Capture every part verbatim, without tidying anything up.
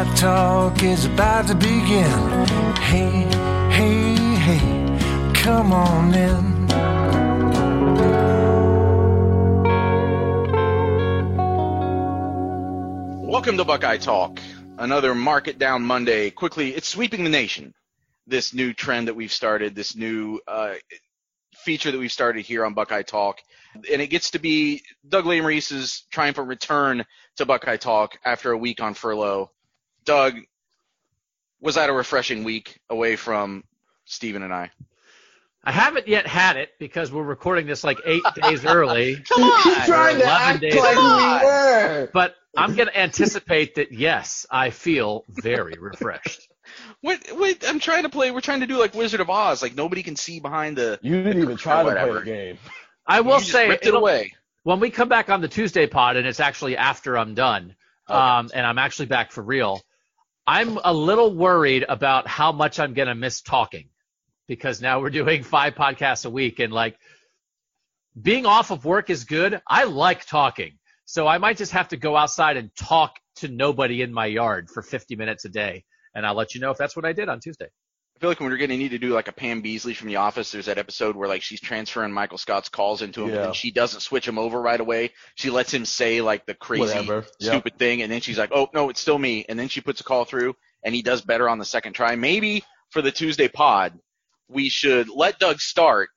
Tribe Talk is about to begin. Hey, hey, hey, come on in. Welcome to Buckeye Talk, another Market Down Monday. Quickly, it's sweeping the nation, this new trend that we've started, this new uh, feature that we've started here on Buckeye Talk. And it gets to be Doug Lesmerises' triumphant return to Buckeye Talk after a week on furlough. Doug, was that a refreshing week away from Stephen and I? I haven't yet had it because we're recording this like eight days early. Come on! Keep trying to act like we were. But I'm going to anticipate that, yes, I feel very refreshed. What, what? I'm trying to play. We're trying to do like Wizard of Oz. Like nobody can see behind the. You didn't even try to play the game. I will you say. Ripped it away. When we come back on the Tuesday pod, and it's actually after I'm done, oh, um, gosh. and I'm actually back for real, I'm a little worried about how much I'm going to miss talking. Because now we're doing five podcasts a week, and like being off of work is good. I like talking. So I might just have to go outside and talk to nobody in my yard for fifty minutes a day. And I'll let you know if that's what I did on Tuesday. I feel like we're going to need to do like a Pam Beesly from The Office. There's that episode where like she's transferring Michael Scott's calls into him, yeah. and she doesn't switch him over right away. She lets him say like the crazy, Whatever. stupid yep. thing. And then she's like, oh, no, it's still me. And then she puts a call through, and he does better on the second try. Maybe for the Tuesday pod, we should let Doug start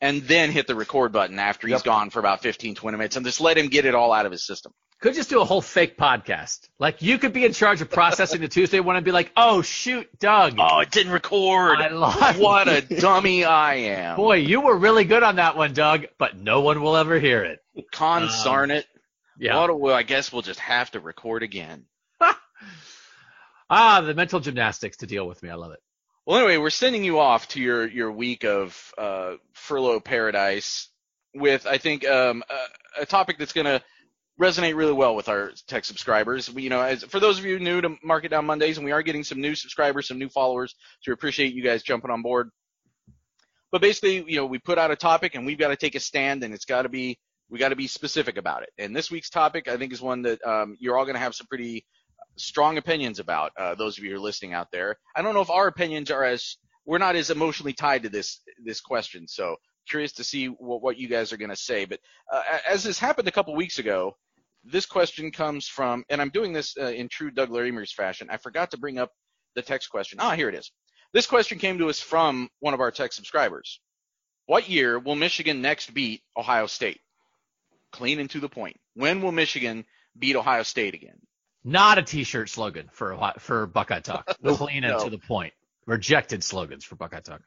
and then hit the record button after he's yep. gone for about fifteen, twenty minutes and just let him get it all out of his system. Could just do a whole fake podcast. Like you could be in charge of processing the Tuesday one and be like, oh, shoot, Doug. Oh, it didn't record. I lied. What a dummy I am. Boy, you were really good on that one, Doug, but no one will ever hear it. Consarn um, it. Yeah. What a, well, I guess we'll just have to record again. ah, the mental gymnastics to deal with me. I love it. Well, anyway, we're sending you off to your, your week of uh, furlough paradise with, I think, um, a, a topic that's going to resonate really well with our tech subscribers. We, you know, as, for those of you new to Market Down Mondays, and we are getting some new subscribers, some new followers, so we appreciate you guys jumping on board. But basically, you know, we put out a topic, and we've got to take a stand, and it's got to be we got to be specific about it. And this week's topic, I think, is one that um, you're all going to have some pretty strong opinions about, uh, those of you who are listening out there. I don't know if our opinions are as – we're not as emotionally tied to this this question, so curious to see what, what you guys are going to say. But uh, as this happened a couple weeks ago, this question comes from – and I'm doing this uh, in true Doug Lesmerises fashion. I forgot to bring up the text question. Ah, here it is. This question came to us from one of our tech subscribers. What year will Michigan next beat Ohio State? Clean and to the point. When will Michigan beat Ohio State again? Not a T-shirt slogan for for Buckeye Talk. Clean and no. to the point. Rejected slogans for Buckeye Talk.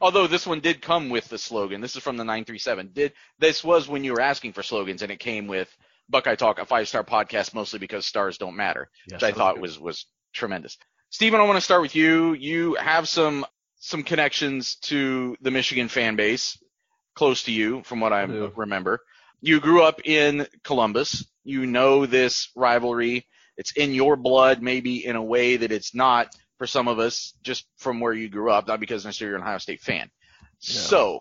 Although this one did come with the slogan. This is from the nine three seven. Did this was when you were asking for slogans, and it came with Buckeye Talk, a five-star podcast, mostly because stars don't matter, yes, which I thought was, was tremendous. Stephen, I want to start with you. You have some some connections to the Michigan fan base, close to you from what I, I remember. You grew up in Columbus. You know this rivalry. It's in your blood, maybe in a way that it's not for some of us, just from where you grew up, not because necessarily you're an Ohio State fan. Yeah. So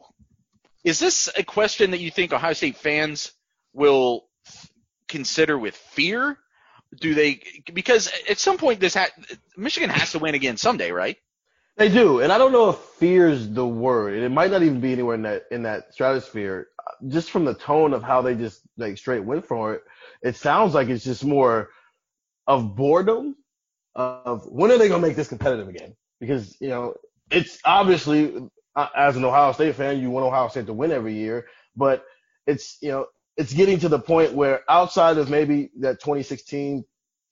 is this a question that you think Ohio State fans will f- consider with fear? Do they – because at some point this ha- – Michigan has to win again someday, right? They do, and I don't know if fear is the word. It might not even be anywhere in that, in that stratosphere. Just from the tone of how they just like straight went for it, it sounds like it's just more – of boredom, of when are they going to make this competitive again? Because, you know, it's obviously, as an Ohio State fan, you want Ohio State to win every year, but it's, you know, it's getting to the point where outside of maybe that twenty sixteen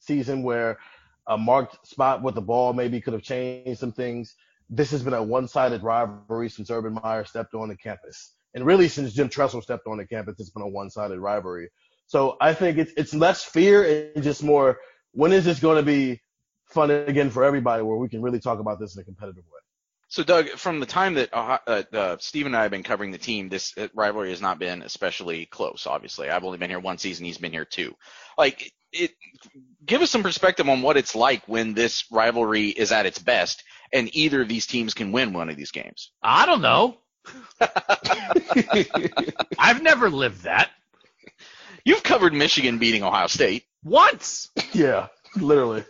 season where a marked spot with the ball maybe could have changed some things, this has been a one-sided rivalry since Urban Meyer stepped on the campus. And really since Jim Tressel stepped on the campus, it's been a one-sided rivalry. So I think it's it's less fear and just more – when is this going to be fun again for everybody where we can really talk about this in a competitive way? So, Doug, from the time that uh, uh, Steve and I have been covering the team, this rivalry has not been especially close, obviously. I've only been here one season. He's been here two. Like, it, give us some perspective on what it's like when this rivalry is at its best and either of these teams can win one of these games. I don't know. I've never lived that. You've covered Michigan beating Ohio State. Once. Yeah, literally.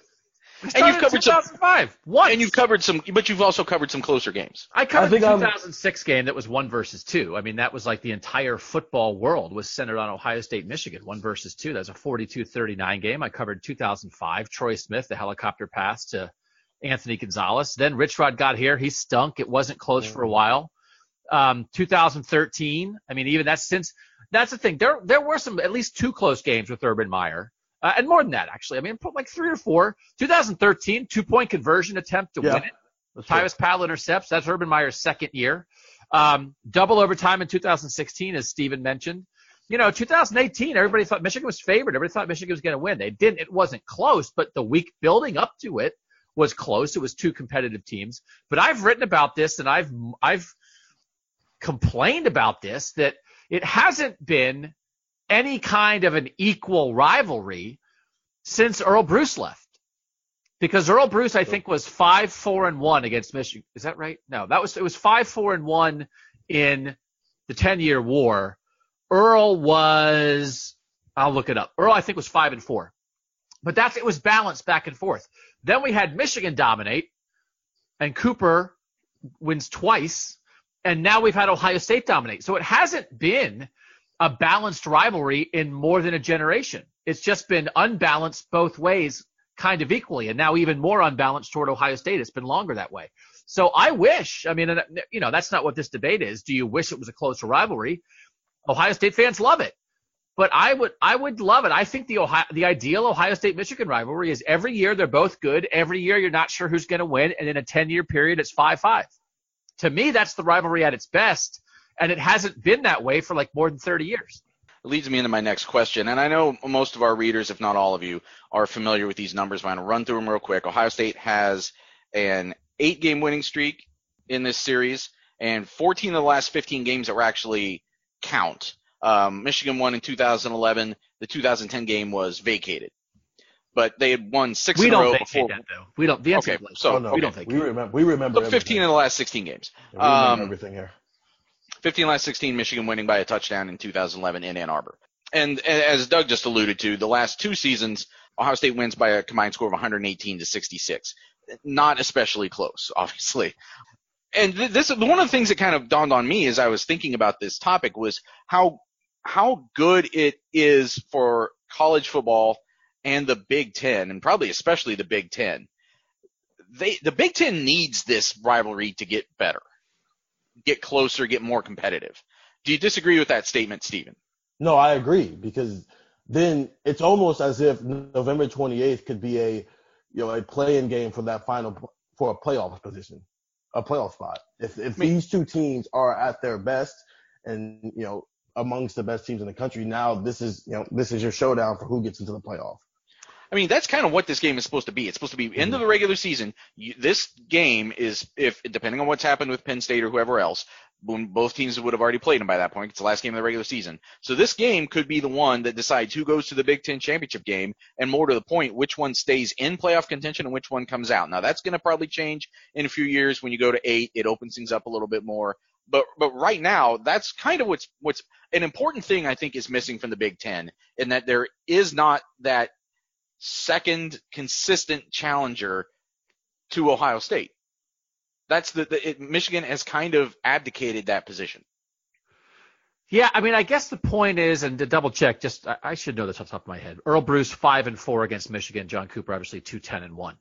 And you've covered two thousand five. Some, once. And you've covered some, but you've also covered some closer games. I covered the two thousand six I'm, game that was one versus two. I mean, that was like the entire football world was centered on Ohio State, Michigan, one versus two. That was a forty-two thirty-nine game. I covered two thousand five, Troy Smith, the helicopter pass to Anthony Gonzalez. Then Rich Rod got here. He stunk. It wasn't close mm. for a while. Um, two thousand thirteen. I mean, even that's since that's the thing. There, there were some at least two close games with Urban Meyer. Uh, and more than that, actually. I mean, like three or four. two thousand thirteen, two-point conversion attempt to yeah, win it. Tyus true. Powell intercepts. That's Urban Meyer's second year. Um, double overtime in two thousand sixteen, as Stephen mentioned. You know, two thousand eighteen, everybody thought Michigan was favored. Everybody thought Michigan was going to win. They didn't. It wasn't close, but the week building up to it was close. It was two competitive teams. But I've written about this, and I've I've complained about this, that it hasn't been – any kind of an equal rivalry since Earle Bruce left. Because Earle Bruce, I think, was five four and one against Michigan. Is that right? No, that was it was five four and one in the ten-year war. Earle was – I'll look it up. Earle, I think, was five and four. But that's it was balanced back and forth. Then we had Michigan dominate, and Cooper wins twice, and now we've had Ohio State dominate. So it hasn't been – a balanced rivalry in more than a generation. It's just been unbalanced both ways kind of equally, and now even more unbalanced toward Ohio State. It's been longer that way. So I wish, I mean, you know, that's not what this debate is. Do you wish it was a closer rivalry? Ohio State fans love it, but I would I would love it. I think the Ohio, the ideal Ohio State-Michigan rivalry is every year they're both good, every year you're not sure who's going to win, and in a ten-year period it's five five. To me, that's the rivalry at its best. And it hasn't been that way for like more than thirty years. It leads me into my next question. And I know most of our readers, if not all of you, are familiar with these numbers. But I'll run through them real quick. Ohio State has an eight-game winning streak in this series, and fourteen of the last fifteen games that were actually count. Um, Michigan won in two thousand eleven. The two thousand ten game was vacated. But they had won six we in a row before. We don't vacate that, though. We don't. The answer okay, is so, oh, no, we okay. don't think we remember. We remember so fifteen of the last sixteen games. Yeah, we remember um, everything here. fifteen last sixteen, Michigan winning by a touchdown in two thousand eleven in Ann Arbor. And as Doug just alluded to, the last two seasons, Ohio State wins by a combined score of one hundred eighteen to sixty-six. Not especially close, obviously. And this one of the things that kind of dawned on me as I was thinking about this topic was how how good it is for college football and the Big Ten, and probably especially the Big Ten. They the Big Ten needs this rivalry to get better. Get closer, get more competitive. Do you disagree with that statement, Stephen? No, I agree, because then it's almost as if November twenty-eighth could be a, you know, a play-in game for that final for a playoff position, a playoff spot. If if I mean, these two teams are at their best and, you know, amongst the best teams in the country, now this is, you know, this is your showdown for who gets into the playoff. I mean, that's kind of what this game is supposed to be. It's supposed to be end of the regular season. You, this game is, if depending on what's happened with Penn State or whoever else, when both teams would have already played them by that point. It's the last game of the regular season. So this game could be the one that decides who goes to the Big Ten championship game, and more to the point, which one stays in playoff contention and which one comes out. Now, that's going to probably change in a few years. When you go to eight, it opens things up a little bit more. But but right now, that's kind of what's what's an important thing I think is missing from the Big Ten, in that there is not that second consistent challenger to Ohio State. That's the, the it, Michigan has kind of abdicated that position. Yeah, I mean, I guess the point is, and to double check, just I, I should know this off the top of my head. Earle Bruce five and four against Michigan. John Cooper obviously two ten and one,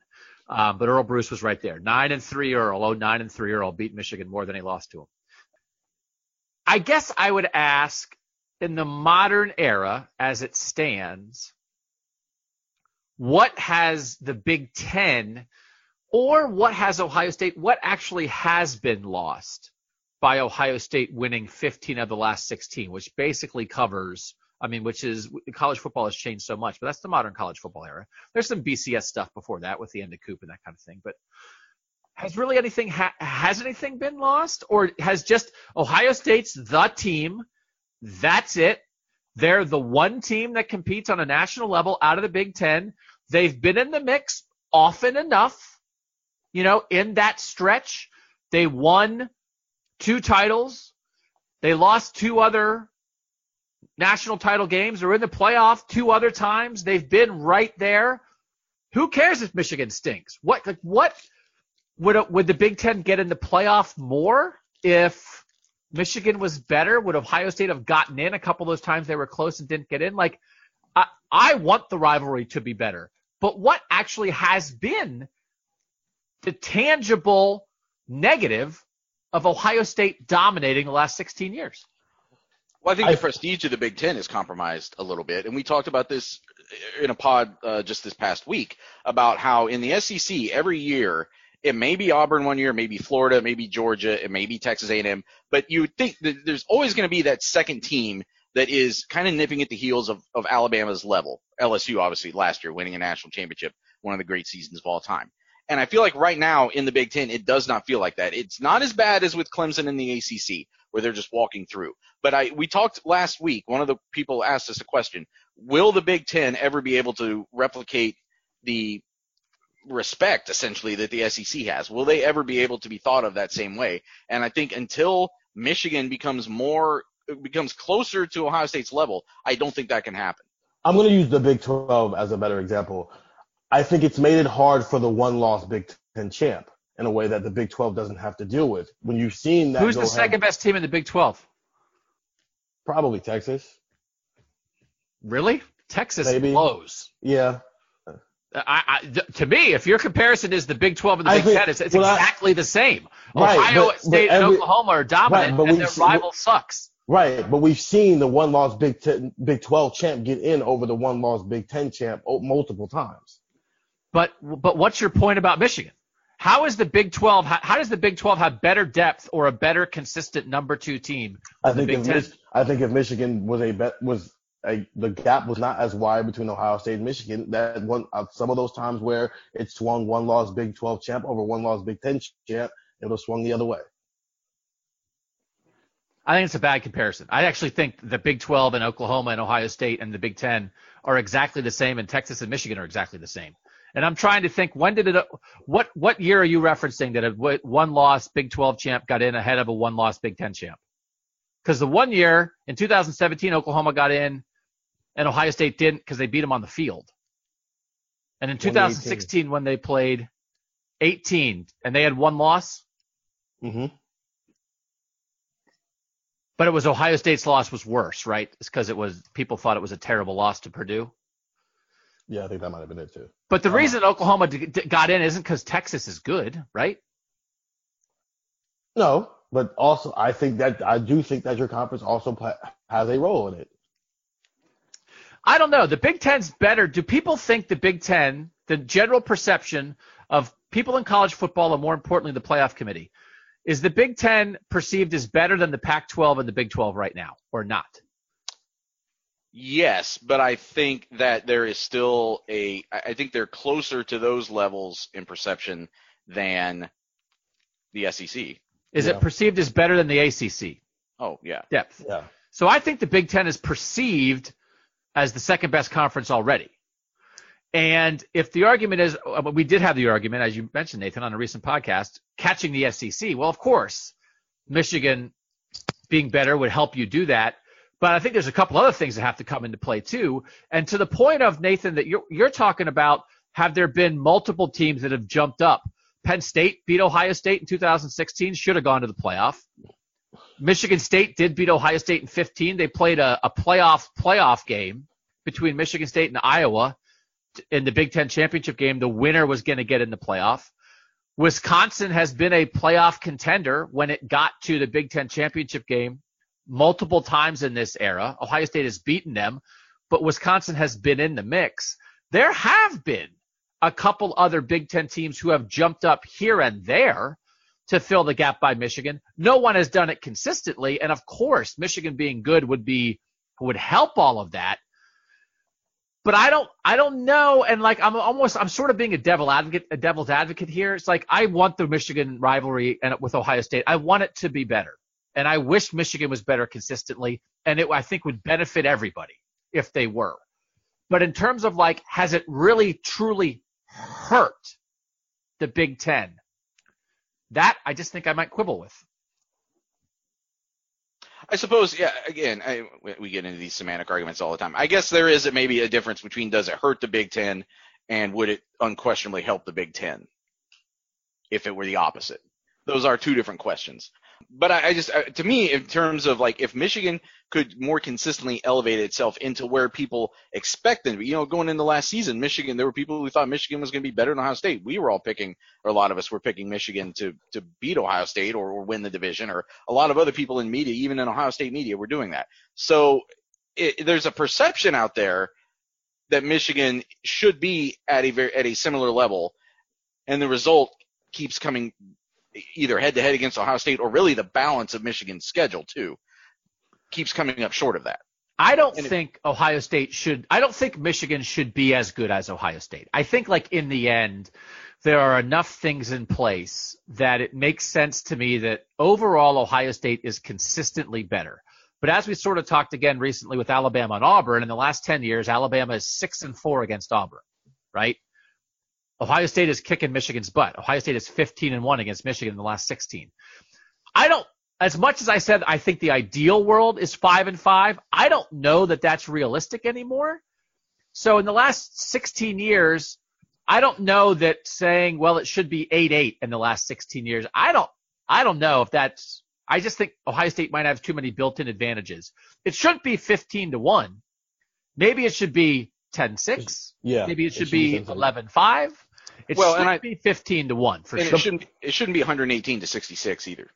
um, but Earle Bruce was right there, nine and three. Earle, oh nine and three. Earle beat Michigan more than he lost to him. I guess I would ask, in the modern era as it stands, what has the Big Ten, or what has Ohio State, what actually has been lost by Ohio State winning fifteen of the last sixteen, which basically covers, I mean, which is, college football has changed so much, but that's the modern college football era. There's some B C S stuff before that with the end of Coop and that kind of thing, but has really anything, ha- has anything been lost? Or has just Ohio State's the team, that's it? They're the one team that competes on a national level out of the Big Ten. They've been in the mix often enough, you know, in that stretch. They won two titles. They lost two other national title games. They're in the playoff two other times. They've been right there. Who cares if Michigan stinks? What like what would it, would the Big Ten get in the playoff more if Michigan was better? Would Ohio State have gotten in a couple of those times they were close and didn't get in? Like I, I want the rivalry to be better, but what actually has been the tangible negative of Ohio State dominating the last sixteen years? Well, I think I, the prestige of the Big Ten is compromised a little bit, and we talked about this in a pod uh, just this past week about how in the S E C every year it may be Auburn one year, maybe Florida, maybe Georgia, it may be Texas A and M, but you think that there's always going to be that second team that is kind of nipping at the heels of, of Alabama's level. L S U obviously last year winning a national championship, one of the great seasons of all time. And I feel like right now in the Big Ten, it does not feel like that. It's not as bad as with Clemson and the A C C, where they're just walking through. But I we talked last week. One of the people asked us a question: will the Big Ten ever be able to replicate the respect, essentially, that the S E C has? Will they ever be able to be thought of that same way? And I think until Michigan becomes more becomes closer to Ohio State's level, I don't think that can happen. I'm going to use the Big twelve as a better example. I think it's made it hard for the one-loss Big Ten champ in a way that the Big twelve doesn't have to deal with. When you've seen that, who's the second-best team in the Big twelve? Probably Texas. Really? Texas Maybe. blows. Yeah. I, I, to me, if your comparison is the Big twelve and the I Big think, Ten, it's, it's well, exactly I, the same. Right, Ohio but, State but every, and Oklahoma are dominant, right, and their rival we, sucks. Right, but we've seen the one-loss Big Ten, Big twelve champ get in over the one-loss Big Ten champ multiple times. But but what's your point about Michigan? How is the Big twelve? How, how does the Big twelve have better depth or a better consistent number two team? I think the Big Ten? I think if Michigan was a bet was a, the gap was not as wide between Ohio State and Michigan. That one uh, some of those times where it swung one loss Big twelve champ over one loss Big Ten champ, it would have swung the other way. I think it's a bad comparison. I actually think the Big twelve and Oklahoma and Ohio State and the Big Ten are exactly the same, and Texas and Michigan are exactly the same. And I'm trying to think, when did it? What what year are you referencing that a one-loss Big twelve champ got in ahead of a one-loss Big ten champ? Because the one year in two thousand seventeen, Oklahoma got in, and Ohio State didn't because they beat them on the field. And in two thousand sixteen, when they played eighteen, and they had one loss. Mm-hmm. But it was Ohio State's loss was worse, right? It's because it was people thought it was a terrible loss to Purdue. Yeah, I think that might have been it too. But the um, reason Oklahoma d- d- got in isn't because Texas is good, right? No, but also I think that I do think that your conference also play, has a role in it. I don't know. The Big Ten's better. Do people think the Big Ten, the general perception of people in college football, and more importantly, the playoff committee, is the Big Ten perceived as better than the Pac twelve and the Big twelve right now, or not? Yes, but I think that there is still a – I think they're closer to those levels in perception than the S E C. Is yeah. it perceived as better than the A C C? Oh, yeah. Depth. Yeah. So I think the Big Ten is perceived as the second-best conference already. And if the argument is – we did have the argument, as you mentioned, Nathan, on a recent podcast, catching the S E C. Well, of course, Michigan being better would help you do that. But I think there's a couple other things that have to come into play too. And to the point of, Nathan, that you're, you're talking about, have there been multiple teams that have jumped up? Penn State beat Ohio State in two thousand sixteen, should have gone to the playoff. Michigan State did beat Ohio State in fifteen. They played a, a playoff playoff game between Michigan State and Iowa in the Big Ten championship game. The winner was going to get in the playoff. Wisconsin has been a playoff contender when it got to the Big Ten championship game multiple times in this era. Ohio State has beaten them, but Wisconsin has been in the mix. There have been a couple other Big Ten teams who have jumped up here and there to fill the gap by Michigan. No one has done it consistently, and of course, Michigan being good would be would help all of that. But I don't, I don't know, and like I'm almost, I'm sort of being a devil advocate, a devil's advocate here. It's like I want the Michigan rivalry and with Ohio State, I want it to be better. And I wish Michigan was better consistently, and it I think would benefit everybody if they were. But in terms of, like, has it really, truly hurt the Big Ten? That I just think I might quibble with. I suppose, yeah, again, I, we get into these semantic arguments all the time. I guess there is maybe a difference between does it hurt the Big Ten And would it unquestionably help the Big Ten if it were the opposite? Those are two different questions. But I, I just, I, to me, in terms of like if Michigan could more consistently elevate itself into where people expect them to be, you know, going into last season, Michigan, there were people who thought Michigan was going to be better than Ohio State. We were all picking, or a lot of us were picking Michigan to, to beat Ohio State or, or win the division, or a lot of other people in media, even in Ohio State media, were doing that. So it, there's a perception out there that Michigan should be at a very, at a similar level, and the result keeps coming either head-to-head against Ohio State or really the balance of Michigan's schedule, too, keeps coming up short of that. I don't and think it, Ohio State should – I don't think Michigan should be as good as Ohio State. I think, like, in the end, there are enough things in place that it makes sense to me that overall Ohio State is consistently better. But as we sort of talked again recently with Alabama and Auburn, in the last ten years, Alabama is six and four against Auburn, right? Ohio State is kicking Michigan's butt. Ohio State is fifteen and one against Michigan in the last sixteen. I don't, as much as I said, I think the ideal world is five and five. I don't know that that's realistic anymore. So in the last sixteen years, I don't know that saying, well, it should be eight eight in the last sixteen years. I don't, I don't know if that's, I just think Ohio State might have too many built-in advantages. It should be fifteen to one. Maybe it should be ten six. Yeah. Maybe it should, it should be eleven five. It well, should and I, be fifteen to one for sure. It shouldn't, it shouldn't be one eighteen to sixty-six either.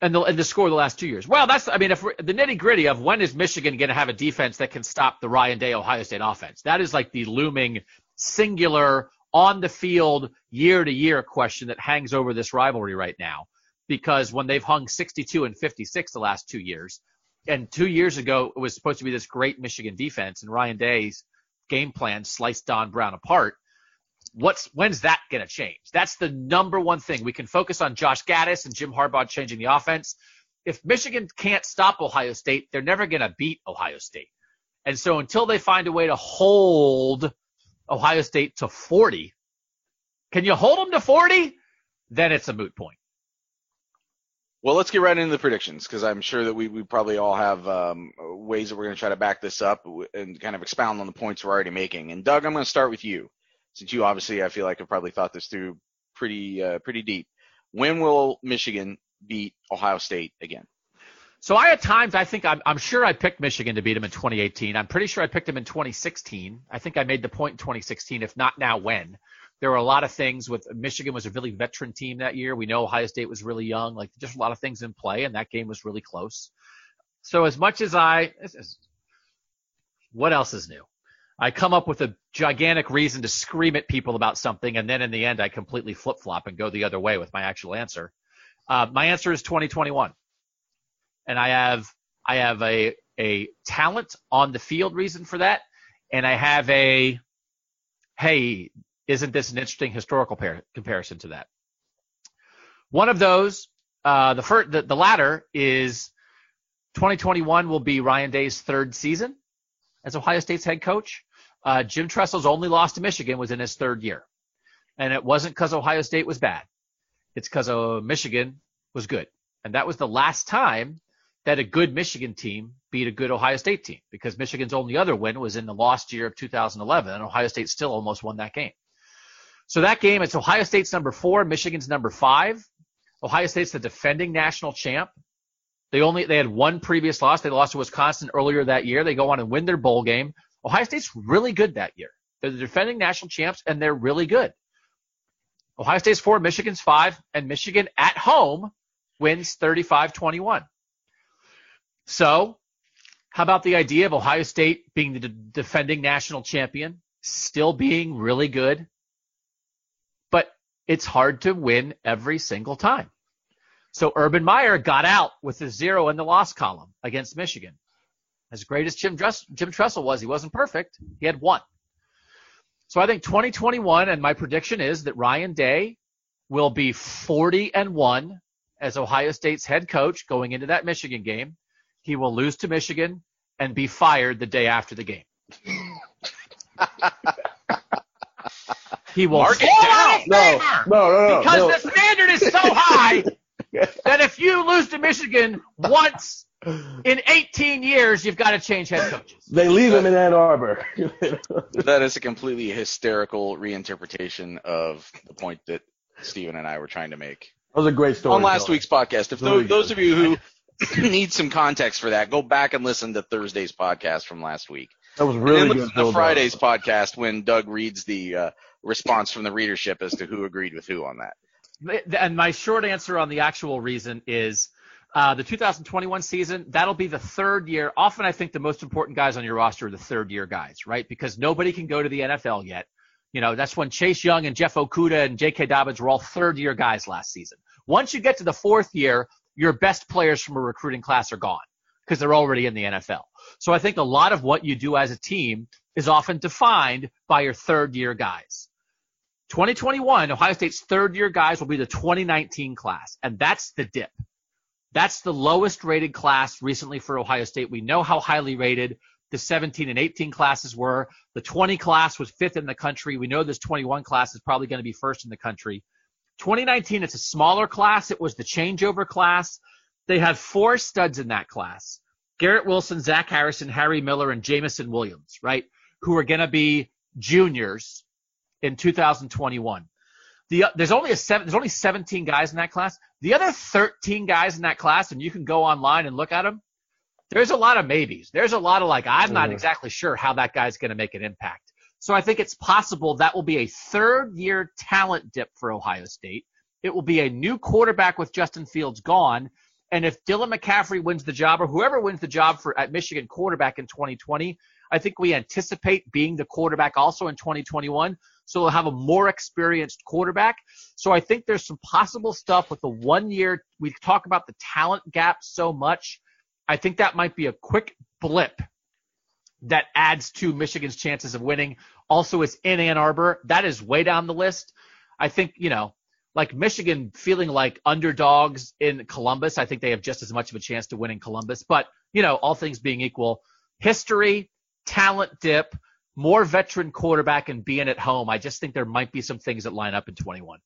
And the, and the score the last two years. Well, that's, I mean, if we're, the nitty gritty of when is Michigan going to have a defense that can stop the Ryan Day Ohio State offense? That is like the looming singular on the field year to year question that hangs over this rivalry right now. Because when they've hung sixty-two and fifty-six the last two years, and two years ago it was supposed to be this great Michigan defense, and Ryan Day's game plan sliced Don Brown apart. What's when's that going to change? That's the number one thing. We can focus on Josh Gattis and Jim Harbaugh changing the offense. If Michigan can't stop Ohio State, they're never going to beat Ohio State. And so until they find a way to hold Ohio State to forty, can you hold them to forty? Then it's a moot point. Well, let's get right into the predictions, because I'm sure that we, we probably all have um, ways that we're going to try to back this up and kind of expound on the points we're already making. And, Doug, I'm going to start with you, since you obviously, I feel like, have probably thought this through pretty uh, pretty deep. When will Michigan beat Ohio State again? So I, at times, I think I'm, I'm sure I picked Michigan to beat them in twenty eighteen. I'm pretty sure I picked them in twenty sixteen. I think I made the point in twenty sixteen, if not now, when. There were a lot of things with Michigan was a really veteran team that year. We know Ohio State was really young, like just a lot of things in play, and that game was really close. So as much as I, what else is new? I come up with a gigantic reason to scream at people about something, and then in the end I completely flip-flop and go the other way with my actual answer. Uh, my answer is twenty twenty-one, and I have I have a a talent on the field reason for that, and I have a hey. Isn't this an interesting historical par- comparison to that? One of those, uh, the, fir- the the latter is twenty twenty-one will be Ryan Day's third season as Ohio State's head coach. Uh, Jim Tressel's only loss to Michigan was in his third year. And it wasn't because Ohio State was bad. It's because uh, Michigan was good. And that was the last time that a good Michigan team beat a good Ohio State team, because Michigan's only other win was in the lost year of two thousand eleven, and Ohio State still almost won that game. So that game, it's Ohio State's number four, Michigan's number five. Ohio State's the defending national champ. They only they had one previous loss. They lost to Wisconsin earlier that year. They go on and win their bowl game. Ohio State's really good that year. They're the defending national champs, and they're really good. Ohio State's four, Michigan's five, and Michigan at home wins thirty-five twenty-one. So how about the idea of Ohio State being the de- defending national champion, still being really good? It's hard to win every single time. So Urban Meyer got out with a zero in the loss column against Michigan. As great as Jim, Dress- Jim Tressel was, he wasn't perfect. He had one. So I think twenty twenty-one, and my prediction is that Ryan Day will be forty and one as Ohio State's head coach going into that Michigan game. He will lose to Michigan and be fired the day after the game. He will Mark fall out of favor no, no, no, because no. the standard is so high that if you lose to Michigan once In eighteen years, you've got to change head coaches. They leave him in Ann Arbor. That is a completely hysterical reinterpretation of the point that Stephen and I were trying to make. That was a great story. On last week's podcast. If those, those of you who need some context for that, go back and listen to Thursday's podcast from last week. That was really good. Listen to Friday's podcast when Doug reads the uh, response from the readership as to who agreed with who on that. And my short answer on the actual reason is uh, the two thousand twenty-one season, that'll be the third year. Often I think the most important guys on your roster are the third-year guys, right? Because nobody can go to the N F L yet. You know, that's when Chase Young and Jeff Okuda and J K. Dobbins were all third-year guys last season. Once you get to the fourth year, your best players from a recruiting class are gone because they're already in the N F L. So I think a lot of what you do as a team is often defined by your third-year guys. twenty twenty-one, Ohio State's third-year guys will be the twenty nineteen class, and that's the dip. That's the lowest-rated class recently for Ohio State. We know how highly rated the seventeen and eighteen classes were. The twenty class was fifth in the country. We know this twenty-one class is probably going to be first in the country. twenty nineteen, it's a smaller class. It was the changeover class. They had four studs in that class: Garrett Wilson, Zach Harrison, Harry Miller, and Jameson Williams, right, who are going to be juniors in two thousand twenty-one. The, uh, there's only a seven, there's only seventeen guys in that class. The other thirteen guys in that class, and you can go online and look at them, there's a lot of maybes. There's a lot of like, I'm not exactly sure how that guy's going to make an impact. So I think it's possible that will be a third-year talent dip for Ohio State. It will be a new quarterback with Justin Fields gone. And if Dylan McCaffrey wins the job or whoever wins the job for at Michigan quarterback in twenty twenty, I think we anticipate being the quarterback also in twenty twenty-one. So we'll have a more experienced quarterback. So I think there's some possible stuff with the one year. We talk about the talent gap so much. I think that might be a quick blip that adds to Michigan's chances of winning. Also, it's in Ann Arbor. That is way down the list. I think, you know, like Michigan feeling like underdogs in Columbus, I think they have just as much of a chance to win in Columbus. But, you know, all things being equal, history, talent dip, more veteran quarterback, and being at home, I just think there might be some things that line up in twenty-one.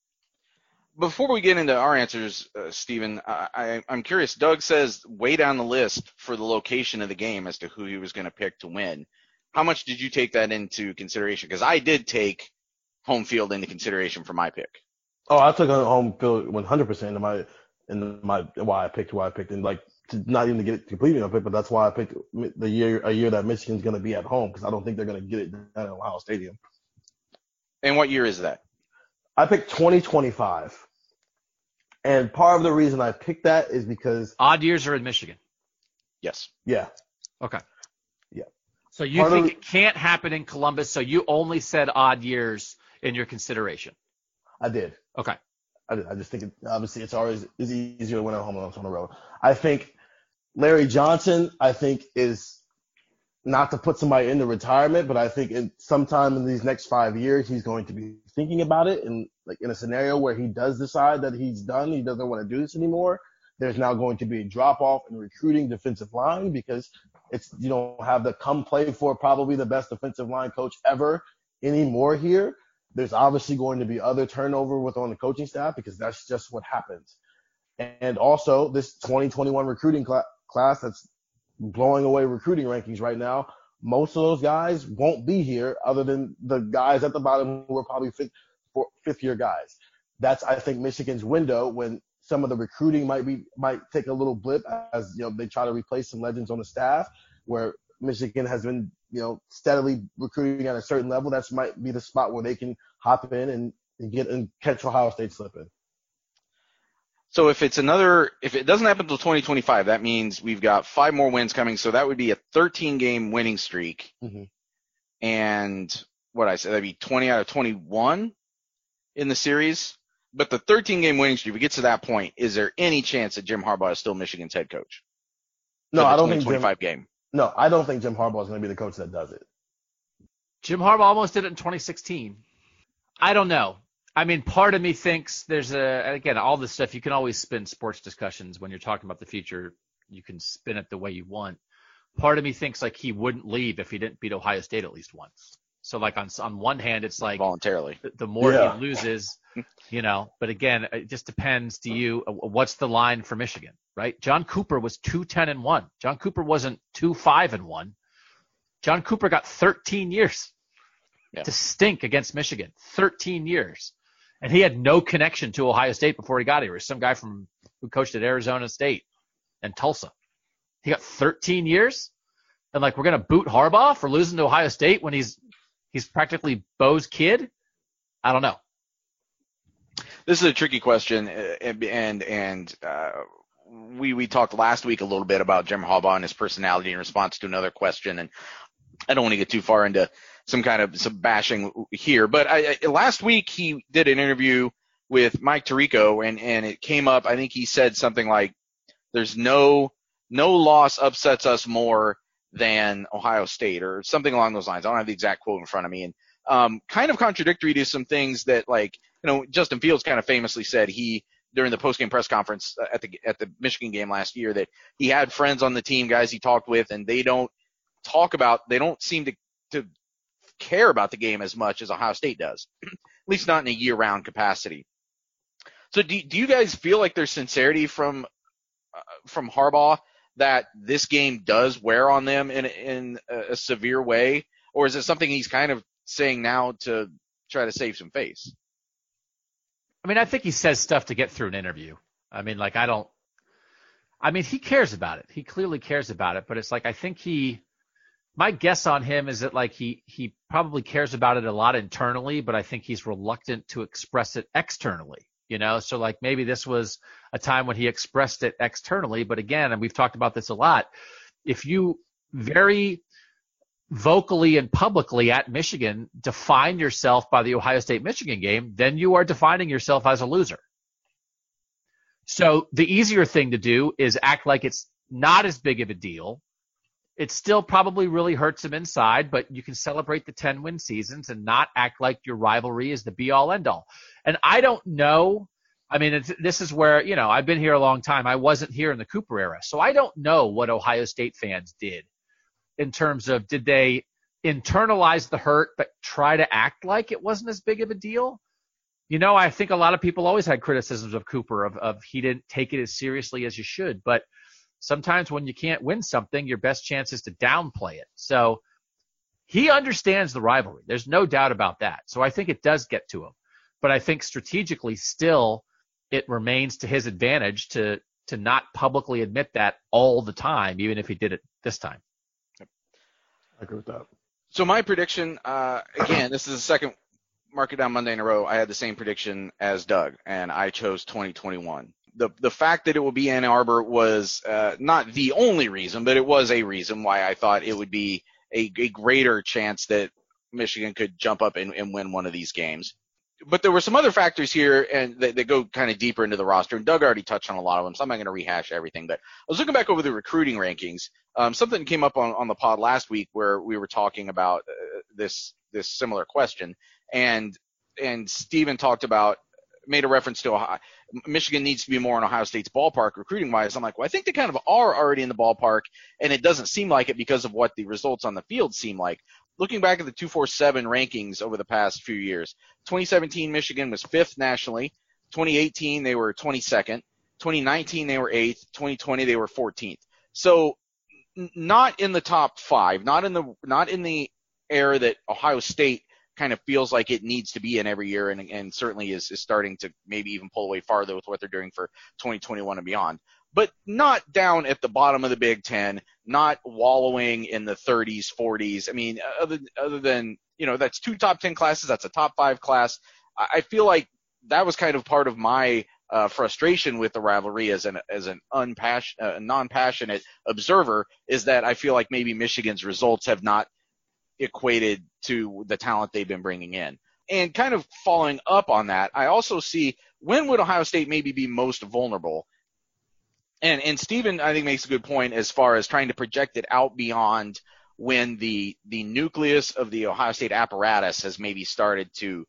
Before we get into our answers, uh, Stephen, I, I, I'm curious. Doug says way down the list for the location of the game as to who he was going to pick to win. How much did you take that into consideration? Because I did take home field into consideration for my pick. Oh, I took home field one hundred percent in my in my why I picked why I picked, and like to not even to get it completely on pick, but that's why I picked the year a year that Michigan's going to be at home because I don't think they're going to get it at Ohio Stadium. And what year is that? I picked twenty twenty-five. And part of the reason I picked that is because odd years are in Michigan. Yes. Yeah. Okay. Yeah. So you part think of, it can't happen in Columbus, so you only said odd years in your consideration. I did. Okay. I did. I just think it, obviously it's always it's easier when I'm home and I'm on the road. I think Larry Johnson, I think, is not to put somebody into retirement, but I think in, sometime in these next five years he's going to be thinking about it, and like in a scenario where he does decide that he's done, he doesn't want to do this anymore, there's now going to be a drop-off in recruiting defensive line because it's you don't have the come play for probably the best defensive line coach ever anymore here. There's obviously going to be other turnover with on the coaching staff because that's just what happens. And also this twenty twenty-one recruiting cl- class that's blowing away recruiting rankings right now, most of those guys won't be here other than the guys at the bottom who are probably fifth, fifth-year guys. That's, I think, Michigan's window when some of the recruiting might be might take a little blip as you know they try to replace some legends on the staff where Michigan has been you know steadily recruiting at a certain level. That might be the spot where they can hop in and, and get and catch Ohio State slipping. So if it's another, if it doesn't happen until twenty twenty-five, that means we've got five more wins coming. So that would be a thirteen game winning streak. Mm-hmm. And what I said, that'd be twenty out of twenty-one in the series. But the thirteen game winning streak, if we get to that point, is there any chance that Jim Harbaugh is still Michigan's head coach? No, I don't think twenty-five Jim, game. No, I don't think Jim Harbaugh is going to be the coach that does it. Jim Harbaugh almost did it in twenty sixteen. I don't know. I mean, part of me thinks there's a – again, all this stuff, you can always spin sports discussions when you're talking about the future. You can spin it the way you want. Part of me thinks, like, he wouldn't leave if he didn't beat Ohio State at least once. So like on on one hand, it's like voluntarily. The, the more yeah. he loses, you know. But again, it just depends to you. What's the line for Michigan, right? John Cooper was two ten and one. John Cooper wasn't two five and one. John Cooper got thirteen years yeah. to stink against Michigan. Thirteen years, and he had no connection to Ohio State before he got here. He was some guy from who coached at Arizona State and Tulsa. He got thirteen years, and like we're gonna boot Harbaugh for losing to Ohio State when he's He's practically Bo's kid. I don't know. This is a tricky question, and and, and uh, we we talked last week a little bit about Jim Harbaugh and his personality in response to another question, and I don't want to get too far into some kind of some bashing here, but I, I, last week he did an interview with Mike Tirico, and and it came up. I think he said something like, "There's no no loss upsets us more than Ohio State," or something along those lines. I don't have the exact quote in front of me, and um, kind of contradictory to some things that, like, you know, Justin Fields kind of famously said he during the postgame press conference at the at the Michigan game last year that he had friends on the team, guys he talked with, and they don't talk about, they don't seem to to care about the game as much as Ohio State does, at least not in a year-round capacity. So, do do you guys feel like there's sincerity from uh, from Harbaugh that this game does wear on them in in a severe way, or is it something he's kind of saying now to try to save some face? I mean, I think he says stuff to get through an interview. I mean, like, I don't – I mean, he cares about it. He clearly cares about it, but it's like I think he – my guess on him is that, like, he, he probably cares about it a lot internally, but I think he's reluctant to express it externally. You know, so like maybe this was a time when he expressed it externally. But again, and we've talked about this a lot, if you very vocally and publicly at Michigan define yourself by the Ohio State-Michigan game, then you are defining yourself as a loser. So the easier thing to do is act like it's not as big of a deal. It still probably really hurts him inside, but you can celebrate the ten-win seasons and not act like your rivalry is the be-all, end-all. And I don't know. I mean, it's, this is where, you know, I've been here a long time. I wasn't here in the Cooper era, so I don't know what Ohio State fans did in terms of did they internalize the hurt but try to act like it wasn't as big of a deal? You know, I think a lot of people always had criticisms of Cooper, of, of he didn't take it as seriously as you should, but – sometimes when you can't win something, your best chance is to downplay it. So he understands the rivalry. There's no doubt about that. So I think it does get to him. But I think strategically still it remains to his advantage to to not publicly admit that all the time, even if he did it this time. Yep. I agree with that. So my prediction, uh, again, this is the second Market Down Monday in a row. I had the same prediction as Doug, and I chose twenty twenty-one. The the fact that it will be Ann Arbor was uh, not the only reason, but it was a reason why I thought it would be a, a greater chance that Michigan could jump up and, and win one of these games. But there were some other factors here and that, that go kind of deeper into the roster, and Doug already touched on a lot of them, so I'm not going to rehash everything. But I was looking back over the recruiting rankings. Um, something came up on, on the pod last week where we were talking about uh, this this similar question, and and Stephen talked about made a reference to Ohio. Michigan needs to be more in Ohio State's ballpark recruiting-wise. I'm like, well, I think they kind of are already in the ballpark, and it doesn't seem like it because of what the results on the field seem like. Looking back at the two forty-seven rankings over the past few years, twenty seventeen Michigan was fifth nationally. twenty eighteen, they were twenty-second. twenty nineteen, they were eighth. twenty twenty, they were fourteenth. So not in the top five, not in the not in the era that Ohio State kind of feels like it needs to be in every year, and, and certainly is, is starting to maybe even pull away farther with what they're doing for twenty twenty-one and beyond. But not down at the bottom of the Big Ten, not wallowing in the thirties, forties. I mean, other other than, you know, that's two top ten classes, that's a top five class. I, I feel like that was kind of part of my uh, frustration with the rivalry as an as an unpassion, uh, non-passionate observer, is that I feel like maybe Michigan's results have not equated to the talent they've been bringing in. And kind of following up on that, I also see when would Ohio State maybe be most vulnerable? And and Stephen, I think, makes a good point as far as trying to project it out beyond when the the nucleus of the Ohio State apparatus has maybe started to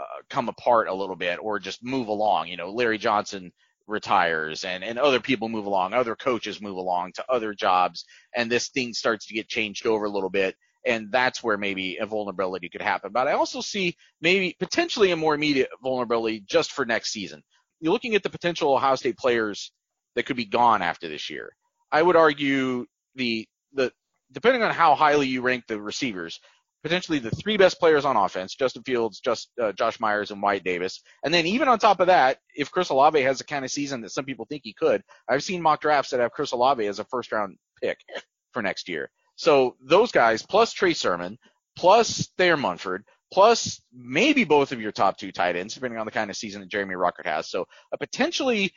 uh, come apart a little bit or just move along. You know, Larry Johnson retires and, and other people move along, other coaches move along to other jobs, and this thing starts to get changed over a little bit. and that's where maybe a vulnerability could happen. But I also see maybe potentially a more immediate vulnerability just for next season. You're looking at the potential Ohio State players that could be gone after this year. I would argue the the depending on how highly you rank the receivers, potentially the three best players on offense, Justin Fields, just, uh, Josh Myers, and Wyatt Davis. And then even on top of that, if Chris Olave has the kind of season that some people think he could, I've seen mock drafts that have Chris Olave as a first-round pick for next year. So those guys, plus Trey Sermon, plus Thayer Munford, plus maybe both of your top two tight ends, depending on the kind of season that Jeremy Ruckert has. So a potentially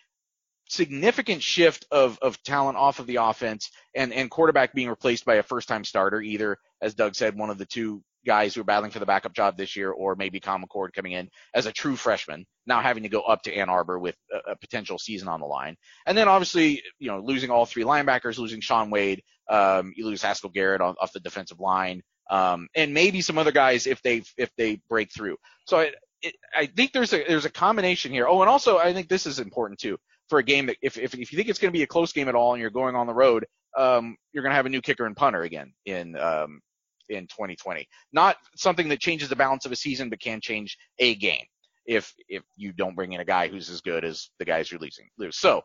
significant shift of, of talent off of the offense, and, and quarterback being replaced by a first-time starter, either, as Doug said, one of the two guys who are battling for the backup job this year, or maybe Kyle McCord coming in as a true freshman, now having to go up to Ann Arbor with a, a potential season on the line. And then obviously, you know, losing all three linebackers, losing Shaun Wade, um, you lose Haskell Garrett on, off the defensive line, um, and maybe some other guys if they if they break through. So I it, I think there's a there's a combination here. Oh, and also I think this is important too for a game that if if, if you think it's going to be a close game at all and you're going on the road, um, you're going to have a new kicker and punter again in um, in twenty twenty. Not something that changes the balance of a season, but can change a game if if you don't bring in a guy who's as good as the guys you're losing. So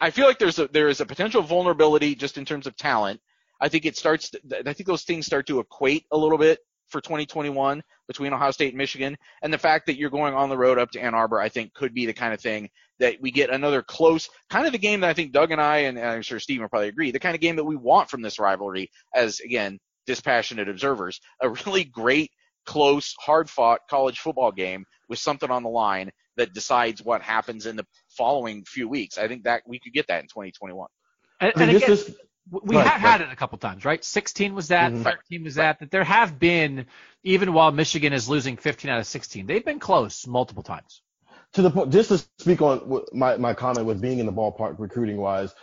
I feel like there's a, there is a potential vulnerability just in terms of talent. I think it starts. I think those things start to equate a little bit for twenty twenty-one between Ohio State and Michigan, and the fact that you're going on the road up to Ann Arbor, I think, could be the kind of thing that we get another close kind of the game that I think Doug and I, and I'm sure Steve will probably agree, the kind of game that we want from this rivalry as, again, dispassionate observers, a really great, close, hard-fought college football game with something on the line that decides what happens in the following few weeks. I think that we could get that in twenty twenty-one. And, and I mean, again, this is, we right, have had right. it a couple times, right? sixteen was that, mm-hmm. thirteen was right. that, that there have been, even while Michigan is losing fifteen out of sixteen, they've been close multiple times. To the point, just to speak on my, my comment with being in the ballpark recruiting-wise,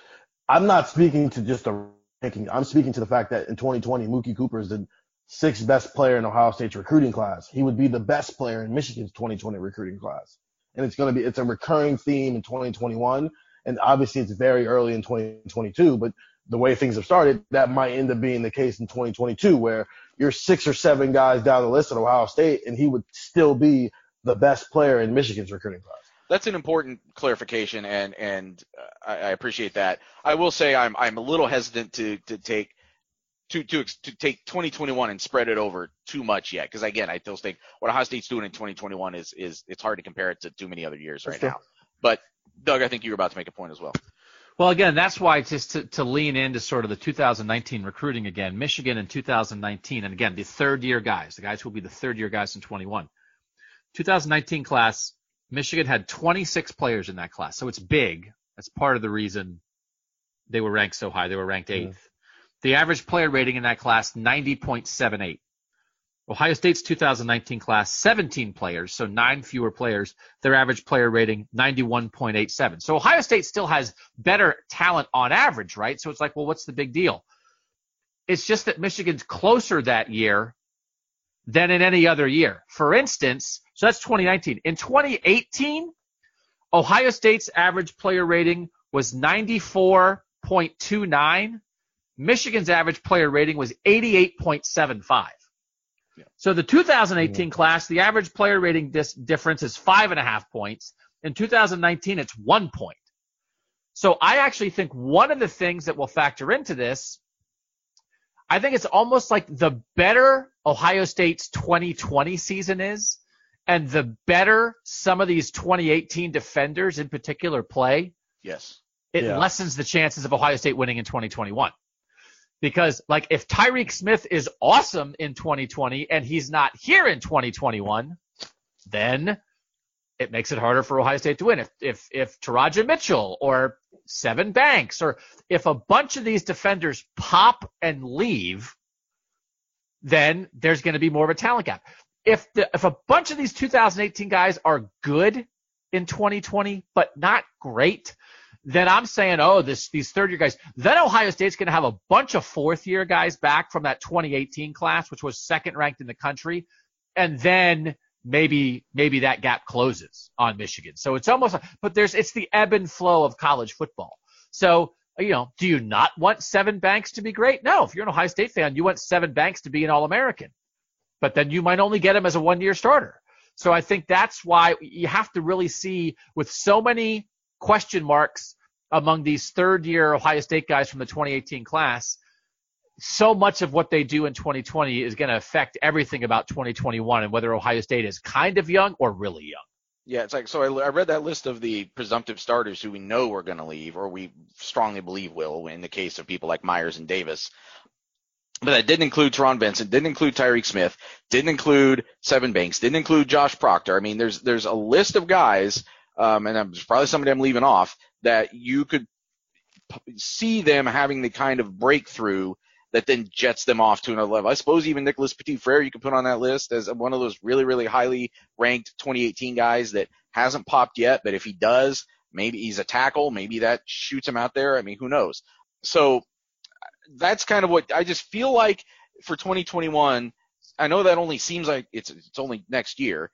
I'm not speaking to just a ranking. I'm speaking to the fact that in twenty twenty, Mookie Cooper is the sixth best player in Ohio State's recruiting class. He would be the best player in Michigan's twenty twenty recruiting class. And it's going to be – it's a recurring theme in twenty twenty-one, and obviously it's very early in twenty twenty-two, but the way things have started, that might end up being the case in twenty twenty-two where you're six or seven guys down the list at Ohio State, and he would still be – the best player in Michigan's recruiting class. That's an important clarification, and and uh, I, I appreciate that. I will say I'm I'm a little hesitant to to take to to, to take twenty twenty-one and spread it over too much yet, because again I still think what Ohio State's doing in twenty twenty-one is is it's hard to compare it to too many other years right now. But Doug, I think you were about to make a point as well. Well, again, that's why just to, to lean into sort of the two thousand nineteen recruiting again. Michigan in two thousand nineteen, and again the third year guys, the guys who will be the third year guys in twenty-one. twenty nineteen class, Michigan had twenty-six players in that class, so it's big. That's part of the reason they were ranked so high. They were ranked eighth. Yeah. The average player rating in that class, ninety point seven eight. Ohio State's two thousand nineteen class, seventeen players, so nine fewer players. Their average player rating, ninety-one point eight seven. So Ohio State still has better talent on average, right? So it's like, well, what's the big deal? It's just that Michigan's closer that year than in any other year. For instance, so that's twenty nineteen. In twenty eighteen, Ohio State's average player rating was ninety-four point two nine. Michigan's average player rating was eighty-eight point seven five. Yeah. So the two thousand eighteen yeah. class, the average player rating dis- difference is five and a half points. In two thousand nineteen, it's one point. So I actually think one of the things that will factor into this, I think it's almost like the better Ohio State's twenty twenty season is, and the better some of these twenty eighteen defenders in particular play, yes, it yeah. lessens the chances of Ohio State winning in twenty twenty-one. Because, like, if Tyreek Smith is awesome in twenty twenty and he's not here in twenty twenty-one, then it makes it harder for Ohio State to win. If if if Taraja Mitchell or Seven Banks, or if a bunch of these defenders pop and leave, then there's going to be more of a talent gap. If the, if a bunch of these two thousand eighteen guys are good in twenty twenty, but not great, then I'm saying, oh, this these third-year guys. Then Ohio State's going to have a bunch of fourth-year guys back from that twenty eighteen class, which was second-ranked in the country, and then maybe maybe that gap closes on Michigan. So it's almost – but there's it's the ebb and flow of college football. So you know, do you not want Seven Banks to be great? No. If you're an Ohio State fan, you want Seven Banks to be an All-American. But then you might only get him as a one-year starter. So I think that's why you have to really see, with so many question marks among these third-year Ohio State guys from the twenty eighteen class, so much of what they do in twenty twenty is going to affect everything about twenty twenty-one and whether Ohio State is kind of young or really young. Yeah, it's like, so I, I read that list of the presumptive starters who we know are going to leave, or we strongly believe will, in the case of people like Myers and Davis. But that didn't include Teron Benson, didn't include Tyreek Smith, didn't include Seven Banks, didn't include Josh Proctor. I mean, there's there's a list of guys, um, and there's probably somebody I'm leaving off, that you could p- see them having the kind of breakthrough that then jets them off to another level. I suppose even Nicholas Petit-Frere you could put on that list as one of those really, really highly ranked twenty eighteen guys that hasn't popped yet, but if he does, maybe he's a tackle, maybe that shoots him out there. I mean, who knows? So that's kind of what I just feel like for twenty twenty-one. I know that only seems like it's it's only next year.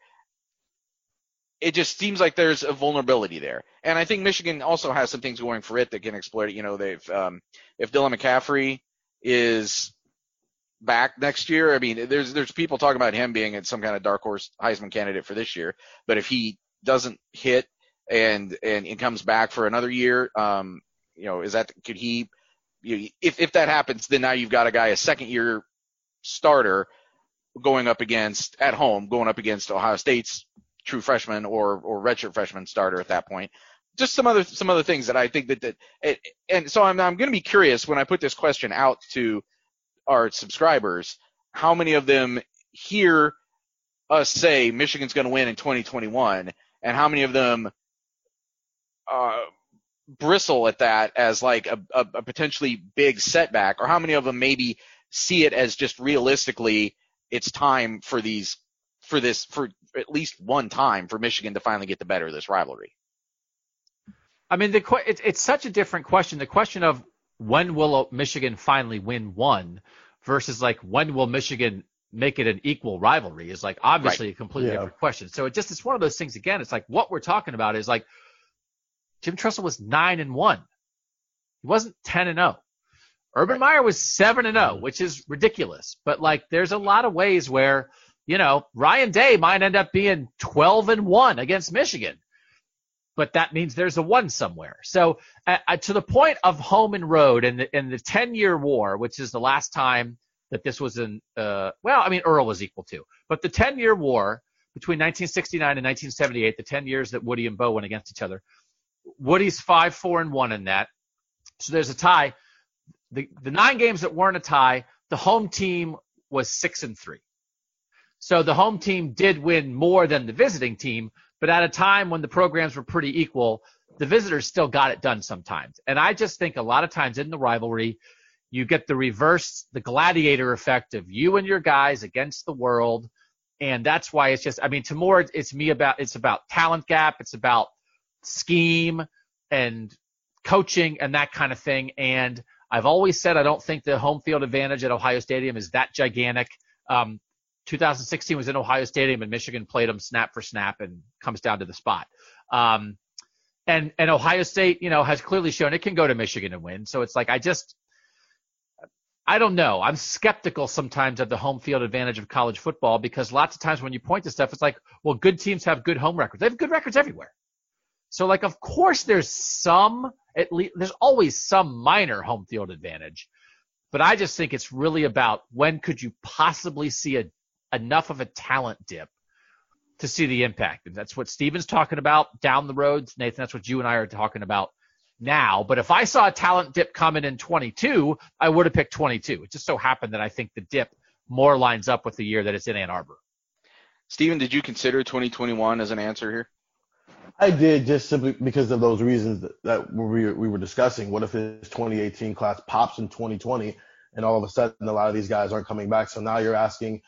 It just seems like there's a vulnerability there. And I think Michigan also has some things going for it that can exploit it. You know, they've um, if Dylan McCaffrey is back next year, I mean, there's there's people talking about him being some kind of dark horse Heisman candidate for this year. But if he doesn't hit and and, and comes back for another year, um, you know, is that could he? You, if if that happens, then now you've got a guy, a second-year starter, going up against at home, going up against Ohio State's true freshman or or redshirt freshman starter at that point. Just some other some other things that I think that that it, and so I'm I'm going to be curious when I put this question out to our subscribers, how many of them hear us say Michigan's going to win in twenty twenty-one, and how many of them uh, bristle at that as like a, a, a potentially big setback, or how many of them maybe see it as just realistically it's time for these for this for at least one time for Michigan to finally get the better of this rivalry. I mean, the it's it's such a different question. The question of when will Michigan finally win one versus like when will Michigan make it an equal rivalry is like obviously right. a completely yeah. different question. So it just it's one of those things again. It's like what we're talking about is like Jim Tressel was nine and one. He wasn't ten and zero. Urban Meyer was seven and zero, which is ridiculous. But like, there's a lot of ways where, you know, Ryan Day might end up being twelve and one against Michigan, but that means there's a one somewhere. So uh, to the point of home and road and the, and the ten year war, which is the last time that this was in. Uh, well, I mean, Earle was equal to, but the ten year war between nineteen sixty-nine and nineteen seventy-eight, the ten years that Woody and Bo went against each other. Woody's five, four, and one in that. So there's a tie. The the nine games that weren't a tie, the home team was six and three. So the home team did win more than the visiting team, but at a time when the programs were pretty equal, the visitors still got it done sometimes. And I just think a lot of times in the rivalry, you get the reverse, the gladiator effect of you and your guys against the world. And that's why it's just, I mean, to more, it's me about, it's about talent gap. It's about scheme and coaching and that kind of thing. And I've always said I don't think the home field advantage at Ohio Stadium is that gigantic. Um, two thousand sixteen was in Ohio Stadium and Michigan played them snap for snap and comes down to the spot. Um, and and Ohio State, you know, has clearly shown it can go to Michigan and win. So it's like I just I don't know. I'm skeptical sometimes of the home field advantage of college football because lots of times when you point to stuff, it's like, well, good teams have good home records. They have good records everywhere. So, like, of course there's some – at least there's always some minor home field advantage. But I just think it's really about when could you possibly see a, enough of a talent dip to see the impact. And that's what Steven's talking about down the road. Nathan, that's what you and I are talking about now. But if I saw a talent dip coming in twenty-two, I would have picked twenty-two. It just so happened that I think the dip more lines up with the year that it's in Ann Arbor. Steven, did you consider twenty twenty-one as an answer here? I did, just simply because of those reasons that, that we, we were discussing. What if his twenty eighteen class pops in twenty twenty and all of a sudden a lot of these guys aren't coming back? So now you're asking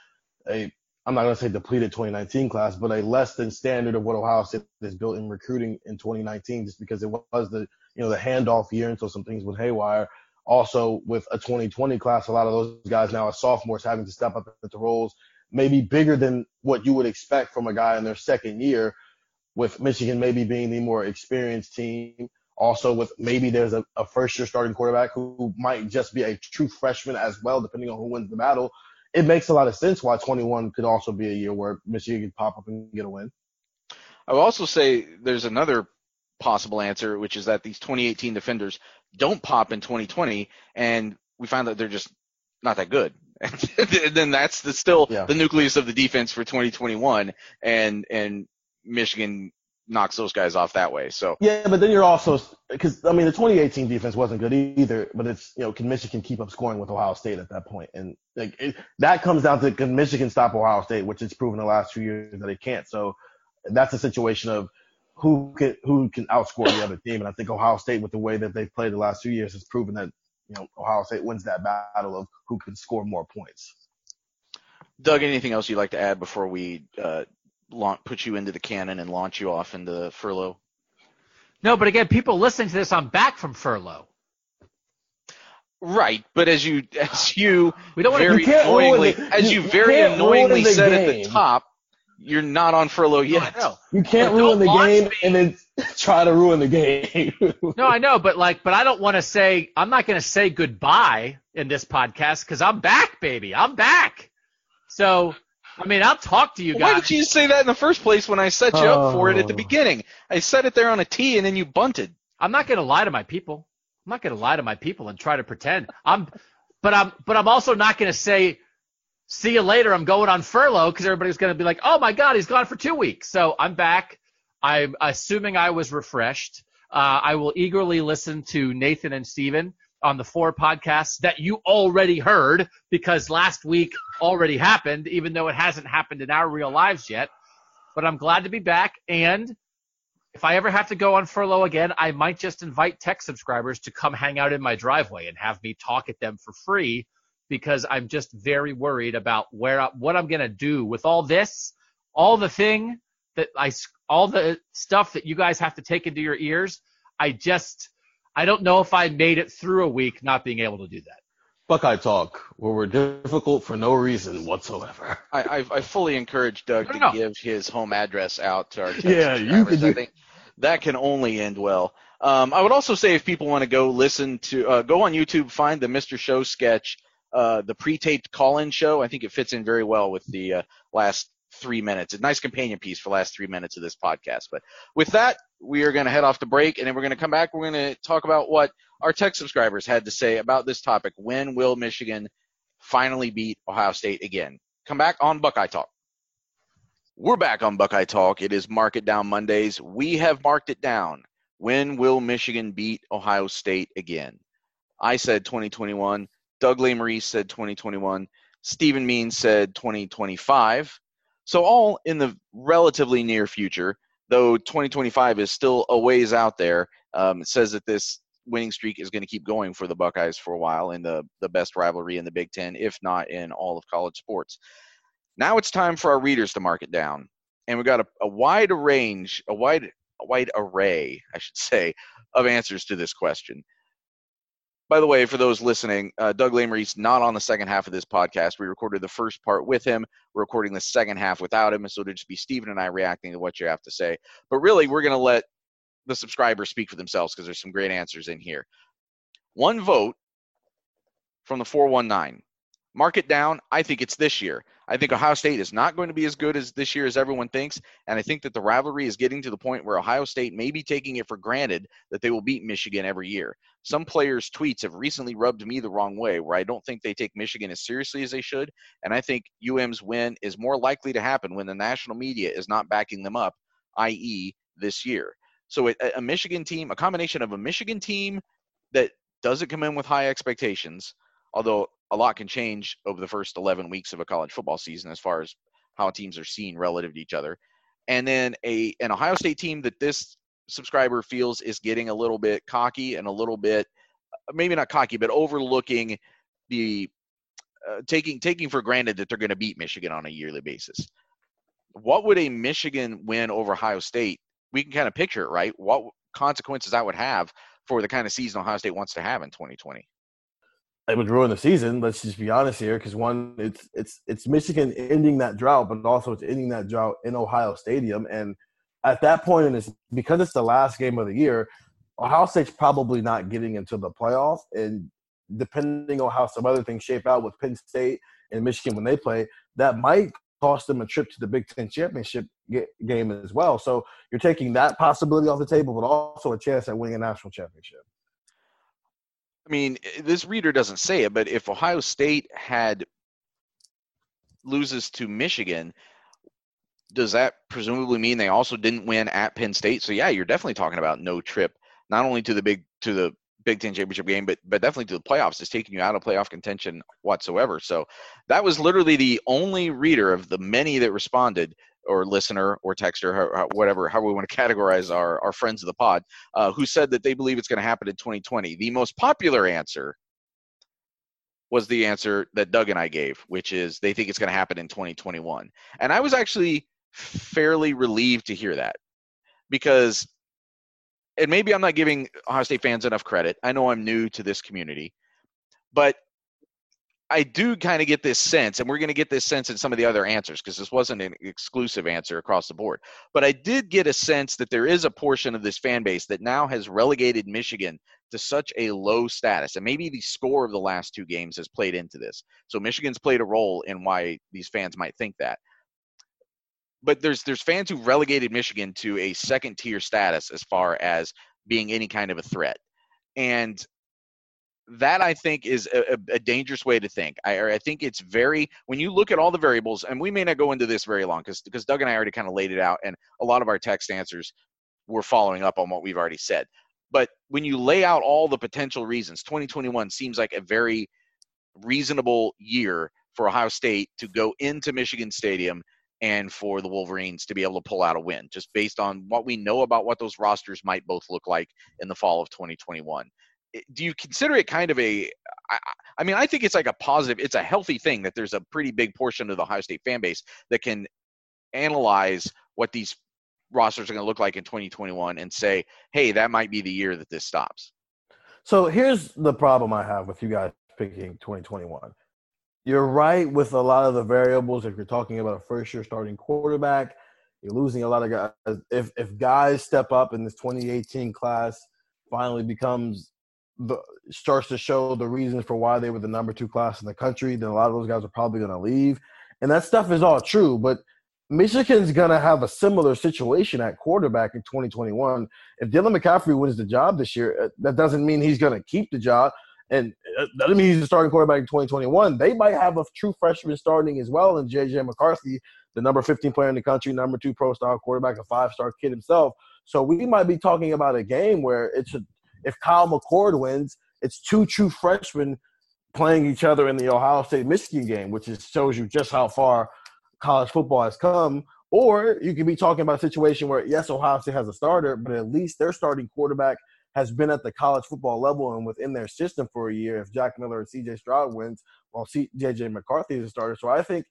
a, I'm not going to say depleted twenty nineteen class, but a less than standard of what Ohio State has built in recruiting in twenty nineteen, just because it was the, you know, the handoff year. And so some things went haywire. Also with a twenty twenty class, a lot of those guys now are sophomores having to step up at the roles, maybe bigger than what you would expect from a guy in their second year, with Michigan maybe being the more experienced team. Also, with maybe there's a, a first-year starting quarterback who, who might just be a true freshman as well, depending on who wins the battle, it makes a lot of sense why twenty-one could also be a year where Michigan could pop up and get a win. I would also say there's another possible answer, which is that these twenty eighteen defenders don't pop in twenty twenty, and we find that they're just not that good. And then that's the, still yeah. the nucleus of the defense for twenty twenty-one, and and Michigan knocks those guys off that way. So yeah, but then you're also because I mean the twenty eighteen defense wasn't good either. But it's you know can Michigan keep up scoring with Ohio State at that point? And like it, that comes down to can Michigan stop Ohio State, which it's proven the last few years that it can't. So that's a situation of who can who can outscore the other team. And I think Ohio State, with the way that they've played the last few years, has proven that. You know, Ohio State wins that battle of who can score more points. Doug, anything else you'd like to add before we uh, launch, put you into the cannon and launch you off into furlough? No, but again, people listening to this, I'm back from furlough. Right, but as you as you we don't very to, you annoyingly the, as you, you very annoyingly said game. At the top, you're not on furlough yet. No, you can't but ruin the game me. And then try to ruin the game. No, I know, but like, but I don't want to say, I'm not going to say goodbye in this podcast because I'm back, baby. I'm back. So, I mean, I'll talk to you well, guys. Why did you say that in the first place when I set you oh. up for it at the beginning? I set it there on a tee and then you bunted. I'm not going to lie to my people. I'm not going to lie to my people and try to pretend. I'm, but I'm, but I'm also not going to say, see you later. I'm going on furlough because everybody's going to be like, oh my God, he's gone for two weeks. So I'm back. I'm assuming I was refreshed. Uh, I will eagerly listen to Nathan and Steven on the four podcasts that you already heard because last week already happened, even though it hasn't happened in our real lives yet. But I'm glad to be back. And if I ever have to go on furlough again, I might just invite tech subscribers to come hang out in my driveway and have me talk at them for free because I'm just very worried about where I, what I'm going to do with all this, all the thing that I – all the stuff that you guys have to take into your ears, I just, I don't know if I made it through a week not being able to do that. Buckeye Talk, where we're difficult for no reason whatsoever. I, I, I fully encourage Doug to know. give his home address out to our yeah, you could do- I think that can only end well. Um, I would also say if people want to go listen to, uh, go on YouTube, find the Mister Show sketch, uh, the pre-taped call-in show. I think it fits in very well with the uh, last three minutes. A nice companion piece for the last three minutes of this podcast. But with that, we are going to head off to break, and then we're going to come back. We're going to talk about what our tech subscribers had to say about this topic. When will Michigan finally beat Ohio State again? Come back on Buckeye Talk. We're back on Buckeye Talk. It is Mark It Down Mondays. We have marked it down. When will Michigan beat Ohio State again? I said twenty twenty-one. Doug Lesmerises said twenty twenty-one. Stephen Means said twenty twenty-five. So all in the relatively near future, though twenty twenty-five is still a ways out there. Um, it says that this winning streak is going to keep going for the Buckeyes for a while in the, the best rivalry in the Big Ten, if not in all of college sports. Now it's time for our readers to mark it down. And we've got a, a wide range, a wide, a wide array, I should say, of answers to this question. By the way, for those listening, uh, Doug Lesmerises not on the second half of this podcast. We recorded the first part with him. We're recording the second half without him, and so it'll just be Steven and I reacting to what you have to say. But really, we're going to let the subscribers speak for themselves because there's some great answers in here. One vote from the four one nine. Mark it down. I think it's this year. I think Ohio State is not going to be as good as this year as everyone thinks, and I think that the rivalry is getting to the point where Ohio State may be taking it for granted that they will beat Michigan every year. Some players' tweets have recently rubbed me the wrong way, where I don't think they take Michigan as seriously as they should, and I think U M's win is more likely to happen when the national media is not backing them up, that is this year. So a, a Michigan team, a combination of a Michigan team that doesn't come in with high expectations, although a lot can change over the first eleven weeks of a college football season as far as how teams are seen relative to each other. And then a an Ohio State team that this subscriber feels is getting a little bit cocky and a little bit, maybe not cocky, but overlooking the uh, – taking taking for granted that they're going to beat Michigan on a yearly basis. What would a Michigan win over Ohio State – we can kind of picture it, right? What consequences that would have for the kind of season Ohio State wants to have in twenty twenty? It would ruin the season. Let's just be honest here, because one, it's it's it's Michigan ending that drought, but also it's ending that drought in Ohio Stadium. And at that point, and it's because it's the last game of the year, Ohio State's probably not getting into the playoff, and depending on how some other things shape out with Penn State and Michigan when they play, that might cost them a trip to the Big Ten championship game as well. So you're taking that possibility off the table, but also a chance at winning a national championship. I mean, this reader doesn't say it, but if Ohio State had loses to Michigan, does that presumably mean they also didn't win at Penn State? So yeah, you're definitely talking about no trip, not only to the big to the Big Ten championship game, but but definitely to the playoffs. It's taking you out of playoff contention whatsoever. So that was literally the only reader of the many that responded, or listener, or texter, or whatever, however we want to categorize our, our friends of the pod, uh, who said that they believe it's going to happen in twenty twenty. The most popular answer was the answer that Doug and I gave, which is they think it's going to happen in twenty twenty-one. And I was actually fairly relieved to hear that, because – and maybe I'm not giving Ohio State fans enough credit. I know I'm new to this community, but I do kind of get this sense, and we're going to get this sense in some of the other answers because this wasn't an exclusive answer across the board. But I did get a sense that there is a portion of this fan base that now has relegated Michigan to such a low status. And maybe the score of the last two games has played into this. So Michigan's played a role in why these fans might think that. But there's there's fans who relegated Michigan to a second-tier status as far as being any kind of a threat. And that, I think, is a, a dangerous way to think. I, I think it's very – when you look at all the variables, and we may not go into this very long because because Doug and I already kind of laid it out, and a lot of our text answers were following up on what we've already said. But when you lay out all the potential reasons, twenty twenty-one seems like a very reasonable year for Ohio State to go into Michigan Stadium and for the Wolverines to be able to pull out a win, just based on what we know about what those rosters might both look like in the fall of twenty twenty-one. Do you consider it kind of a – I mean, I think it's like a positive – it's a healthy thing that there's a pretty big portion of the Ohio State fan base that can analyze what these rosters are going to look like in twenty twenty-one and say, hey, that might be the year that this stops. So here's the problem I have with you guys picking twenty twenty-one. You're right with a lot of the variables. If you're talking about a first-year starting quarterback, you're losing a lot of guys. If if guys step up in this twenty eighteen class, finally becomes the starts to show the reasons for why they were the number two class in the country, then a lot of those guys are probably going to leave. And that stuff is all true, but Michigan's going to have a similar situation at quarterback in twenty twenty-one. If Dylan McCaffrey wins the job this year, that doesn't mean he's going to keep the job. And that doesn't mean he's a starting quarterback in twenty twenty-one. They might have a true freshman starting as well in J J McCarthy, the number fifteen player in the country, number two pro-style quarterback, a five-star kid himself. So we might be talking about a game where it's a, if Kyle McCord wins, it's two true freshmen playing each other in the Ohio State-Michigan game, which is, shows you just how far college football has come. Or you could be talking about a situation where, yes, Ohio State has a starter, but at least their starting quarterback has been at the college football level and within their system for a year if Jack Miller and C J Stroud wins, while J J McCarthy is a starter. So I think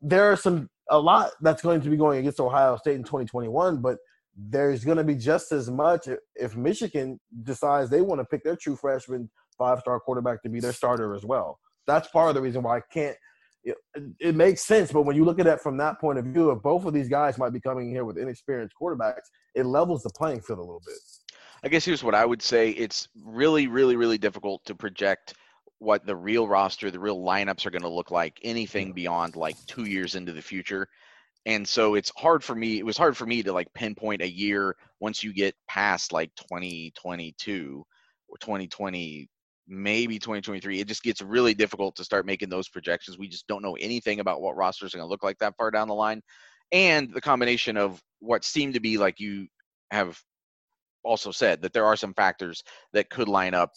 there are some a lot that's going to be going against Ohio State in twenty twenty-one, but there's going to be just as much if Michigan decides they want to pick their true freshman five-star quarterback to be their starter as well. That's part of the reason why I can't it, – it makes sense, but when you look at it from that point of view, if both of these guys might be coming here with inexperienced quarterbacks, it levels the playing field a little bit. I guess here's what I would say. It's really, really, really difficult to project what the real roster, the real lineups are going to look like, anything beyond like two years into the future. And so it's hard for me. It was hard for me to like pinpoint a year once you get past like twenty twenty-two or twenty twenty, maybe twenty twenty-three. It just gets really difficult to start making those projections. We just don't know anything about what rosters are going to look like that far down the line. And the combination of what seemed to be like you have – also said that there are some factors that could line up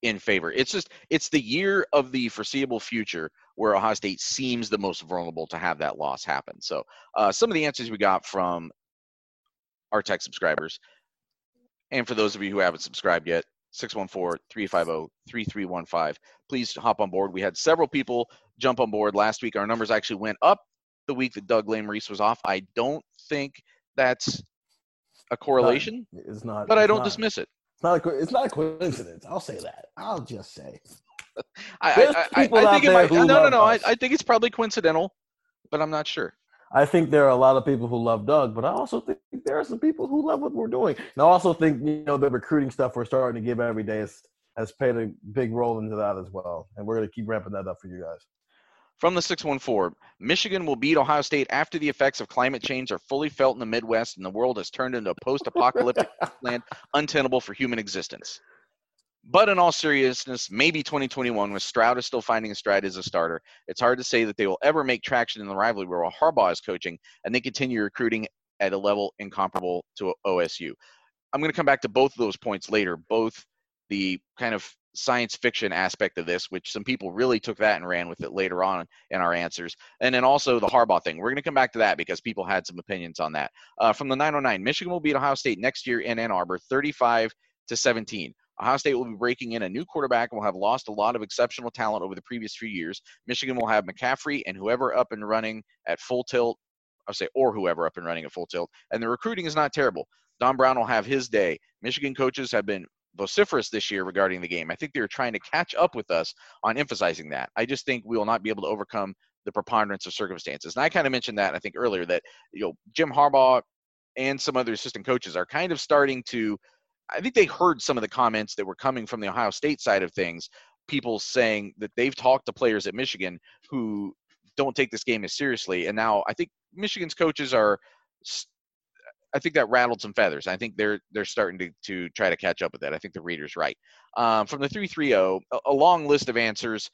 in favor. It's just, it's the year of the foreseeable future where Ohio State seems the most vulnerable to have that loss happen. So uh, some of the answers we got from our tech subscribers, and for those of you who haven't subscribed yet, six one four, three five zero, three three one five. Please hop on board. We had several people jump on board last week. Our numbers actually went up the week that Doug Lesmerises was off. I don't think that's a correlation, not, it's not, but I don't not, dismiss it. It's not, a, it's not a coincidence. I'll say that. I'll just say. I, I, I, I think it might, no, no, no. I, I think it's probably coincidental, but I'm not sure. I think there are a lot of people who love Doug, but I also think there are some people who love what we're doing. And I also think, you know, the recruiting stuff we're starting to give every day has, has played a big role into that as well. And we're going to keep ramping that up for you guys. From the six one four, Michigan will beat Ohio State after the effects of climate change are fully felt in the Midwest and the world has turned into a post-apocalyptic land untenable for human existence. But in all seriousness, maybe twenty twenty-one, with Stroud is still finding a stride as a starter, it's hard to say that they will ever make traction in the rivalry while Harbaugh is coaching and they continue recruiting at a level incomparable to O S U. I'm going to come back to both of those points later, both the kind of science fiction aspect of this, which some people really took that and ran with it later on in our answers. And then also the Harbaugh thing. We're going to come back to that because people had some opinions on that. Uh, from the nine oh nine, Michigan will beat Ohio State next year in Ann Arbor, thirty-five to seventeen. Ohio State will be breaking in a new quarterback and will have lost a lot of exceptional talent over the previous few years. Michigan will have McCaffrey and whoever up and running at full tilt, I'll say, or whoever up and running at full tilt. And the recruiting is not terrible. Don Brown will have his day. Michigan coaches have been vociferous this year regarding the game. I think they're trying to catch up with us on emphasizing that. I just think we will not be able to overcome the preponderance of circumstances. And I kind of mentioned that, I think, earlier, that, you know, Jim Harbaugh and some other assistant coaches are kind of starting to, I think they heard some of the comments that were coming from the Ohio State side of things, people saying that they've talked to players at Michigan who don't take this game as seriously. And now I think Michigan's coaches are, I think that rattled some feathers. I think they're they're starting to, to try to catch up with that. I think the reader's right. Um, from the three three zero, a, a long list of answers,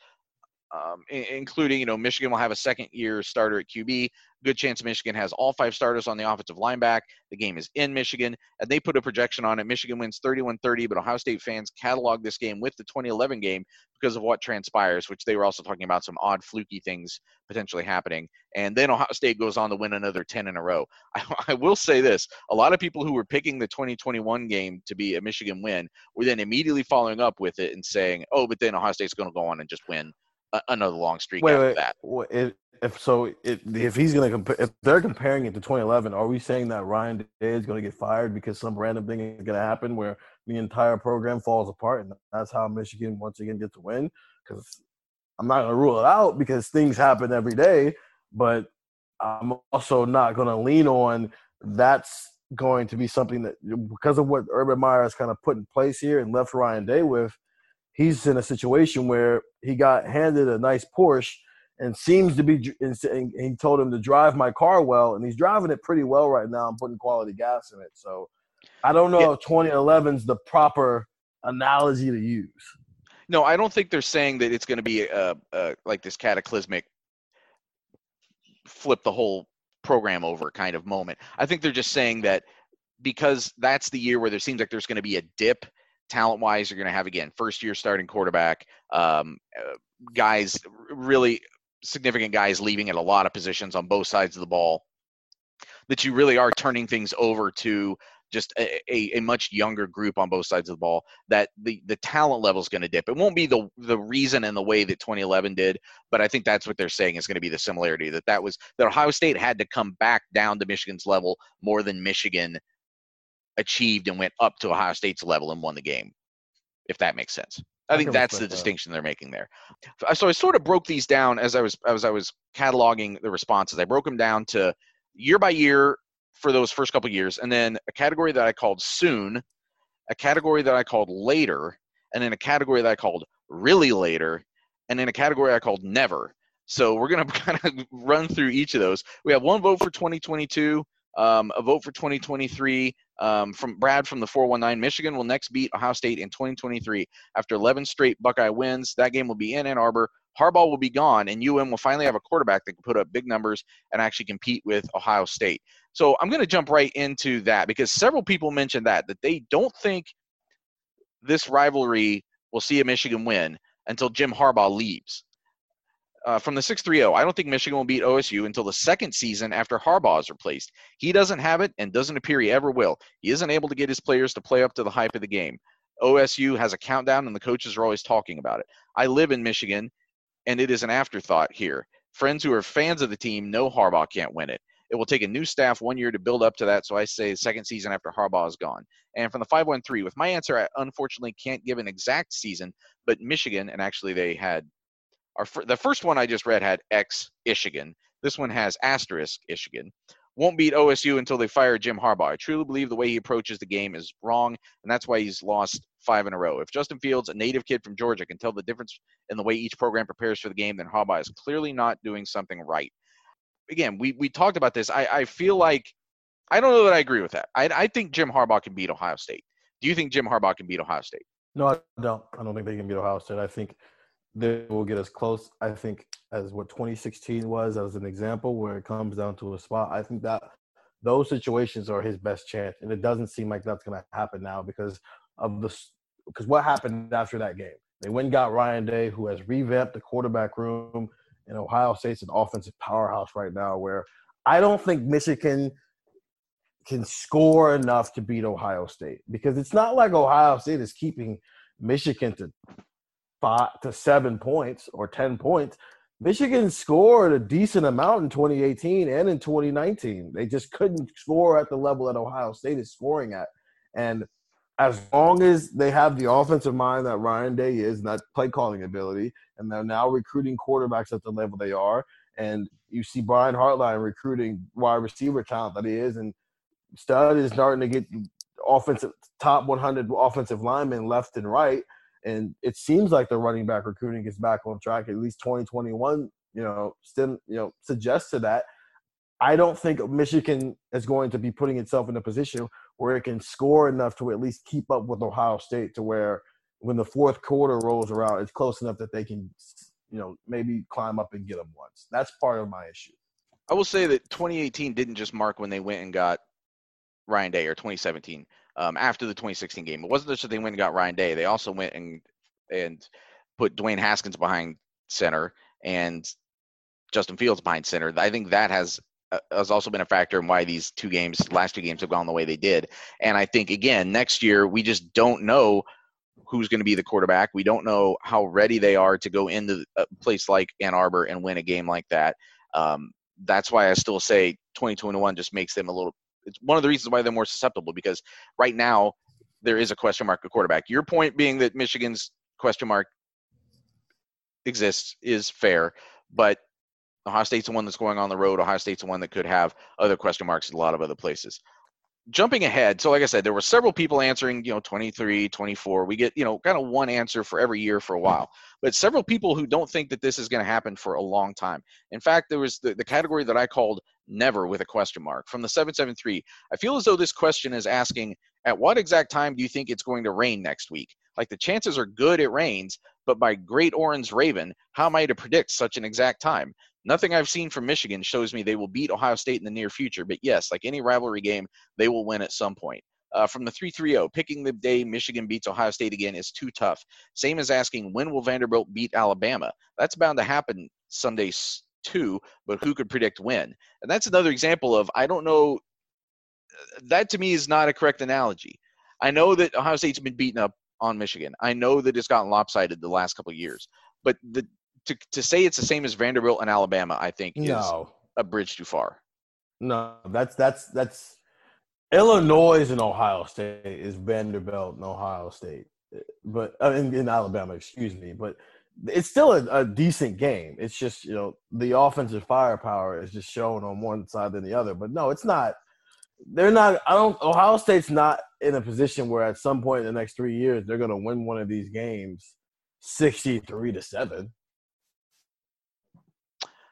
um, in, including, you know, Michigan will have a second-year starter at Q B. Good chance Michigan has all five starters on the offensive lineback. The game is in Michigan, and they put a projection on it. Michigan wins thirty-one thirty, but Ohio State fans cataloged this game with the twenty eleven game because of what transpires, which they were also talking about some odd, fluky things potentially happening. And then Ohio State goes on to win another ten in a row. I, I will say this. A lot of people who were picking the twenty twenty-one game to be a Michigan win were then immediately following up with it and saying, oh, but then Ohio State's going to go on and just win a, another long streak wait, after wait, that. Wait, it- If so, if, if he's going to comp- – if they're comparing it to twenty eleven, are we saying that Ryan Day is going to get fired because some random thing is going to happen where the entire program falls apart and that's how Michigan once again gets to win? Because I'm not going to rule it out because things happen every day, but I'm also not going to lean on that's going to be something that – because of what Urban Meyer has kind of put in place here and left Ryan Day with, he's in a situation where he got handed a nice Porsche and seems to be – and he told him to drive my car well, and he's driving it pretty well right now and putting quality gas in it. So I don't know yeah. if twenty eleven is the proper analogy to use. No, I don't think they're saying that it's going to be a, a, like this cataclysmic flip the whole program over kind of moment. I think they're just saying that because that's the year where there seems like there's going to be a dip talent-wise. You're going to have, again, first-year starting quarterback, um, guys really – significant guys leaving at a lot of positions on both sides of the ball, that you really are turning things over to just a, a, a much younger group on both sides of the ball, that the, the talent level is going to dip. It won't be the the reason and the way that twenty eleven did, but I think that's what they're saying is going to be the similarity, that that was that Ohio State had to come back down to Michigan's level more than Michigan achieved and went up to Ohio State's level and won the game, if that makes sense. I think I that's the that. distinction they're making there. So I sort of broke these down as I was as I was cataloging the responses. I broke them down to year by year for those first couple of years, and then a category that I called soon, a category that I called later, and then a category that I called really later, and then a category I called never. So we're going to kind of run through each of those. We have one vote for twenty twenty-two, um, a vote for twenty twenty-three, Um, from Brad from the four one nine, Michigan will next beat Ohio State in twenty twenty-three. After eleven straight Buckeye wins, that game will be in Ann Arbor. Harbaugh will be gone, and U M will finally have a quarterback that can put up big numbers and actually compete with Ohio State. So I'm going to jump right into that because several people mentioned that, that they don't think this rivalry will see a Michigan win until Jim Harbaugh leaves. Uh, from the six three zero, I don't think Michigan will beat O S U until the second season after Harbaugh is replaced. He doesn't have it and doesn't appear he ever will. He isn't able to get his players to play up to the hype of the game. O S U has a countdown, and the coaches are always talking about it. I live in Michigan, and it is an afterthought here. Friends who are fans of the team know Harbaugh can't win it. It will take a new staff one year to build up to that, so I say second season after Harbaugh is gone. And from the five one three, with my answer, I unfortunately can't give an exact season, but Michigan, and actually they had – Our, the first one I just read had X Michigan. This one has asterisk Michigan. Won't beat O S U until they fire Jim Harbaugh. I truly believe the way he approaches the game is wrong, and that's why he's lost five in a row. If Justin Fields, a native kid from Georgia, can tell the difference in the way each program prepares for the game, then Harbaugh is clearly not doing something right. Again, we, we talked about this. I, I feel like – I don't know that I agree with that. I, I think Jim Harbaugh can beat Ohio State. Do you think Jim Harbaugh can beat Ohio State? No, I don't. I don't think they can beat Ohio State. I think they will get us close. I think as what twenty sixteen was, as an example where it comes down to a spot, I think that those situations are his best chance. And it doesn't seem like that's going to happen now because of the because what happened after that game. They went and got Ryan Day, who has revamped the quarterback room, and Ohio State's an offensive powerhouse right now where I don't think Michigan – can score enough to beat Ohio State, because it's not like Ohio State is keeping Michigan to five to seven points or ten points. Michigan scored a decent amount in twenty eighteen and in twenty nineteen. They just couldn't score at the level that Ohio State is scoring at. And as long as they have the offensive mind that Ryan Day is and that play calling ability, and they're now recruiting quarterbacks at the level they are, and you see Brian Hartline recruiting wide receiver talent that he is, and Stud is starting to get offensive top one hundred offensive linemen left and right, and it seems like the running back recruiting is back on track. At least twenty twenty-one, you know, stem, you know, suggests to that. I don't think Michigan is going to be putting itself in a position where it can score enough to at least keep up with Ohio State, to where when the fourth quarter rolls around, it's close enough that they can, you know, maybe climb up and get them once. That's part of my issue. I will say that twenty eighteen didn't just mark when they went and got Ryan Day, or twenty seventeen, um, after the twenty sixteen game. It wasn't just that they went and got Ryan Day. They also went and and put Dwayne Haskins behind center and Justin Fields behind center. I think that has uh, has also been a factor in why these two games, last two games, have gone the way they did. And I think, again, next year we just don't know who's going to be the quarterback. We don't know how ready they are to go into a place like Ann Arbor and win a game like that. Um, that's why I still say twenty twenty-one just makes them a little – it's one of the reasons why they're more susceptible, because right now there is a question mark at quarterback. Your point being that Michigan's question mark exists is fair, but Ohio State's the one that's going on the road. Ohio State's the one that could have other question marks in a lot of other places. Jumping ahead, so like I said, there were several people answering, you know, twenty-three, twenty-four. We get, you know, kind of one answer for every year for a while. But several people who don't think that this is going to happen for a long time. In fact, there was the, the category that I called never with a question mark from the seven seven three. I feel as though this question is asking, at what exact time do you think it's going to rain next week? Like, the chances are good it rains, but by Great Orange Raven, how am I to predict such an exact time? Nothing I've seen from Michigan shows me they will beat Ohio State in the near future, but yes, like any rivalry game, they will win at some point. Uh, from the three three zero, picking the day Michigan beats Ohio State again is too tough. Same as asking, when will Vanderbilt beat Alabama? That's bound to happen Sunday too, but who could predict when? And that's another example of, I don't know, that to me is not a correct analogy. I know that Ohio State's been beaten up on Michigan. I know that it's gotten lopsided the last couple of years, but the To to say it's the same as Vanderbilt and Alabama, I think, is no. a bridge too far. No, that's that's that's Illinois and Ohio State is Vanderbilt and Ohio State, but in, in Alabama, excuse me. But it's still a, a decent game. It's just, you know, the offensive firepower is just shown on one side than the other. But no, it's not. They're not. I don't. Ohio State's not in a position where at some point in the next three years they're going to win one of these games, sixty-three to seven.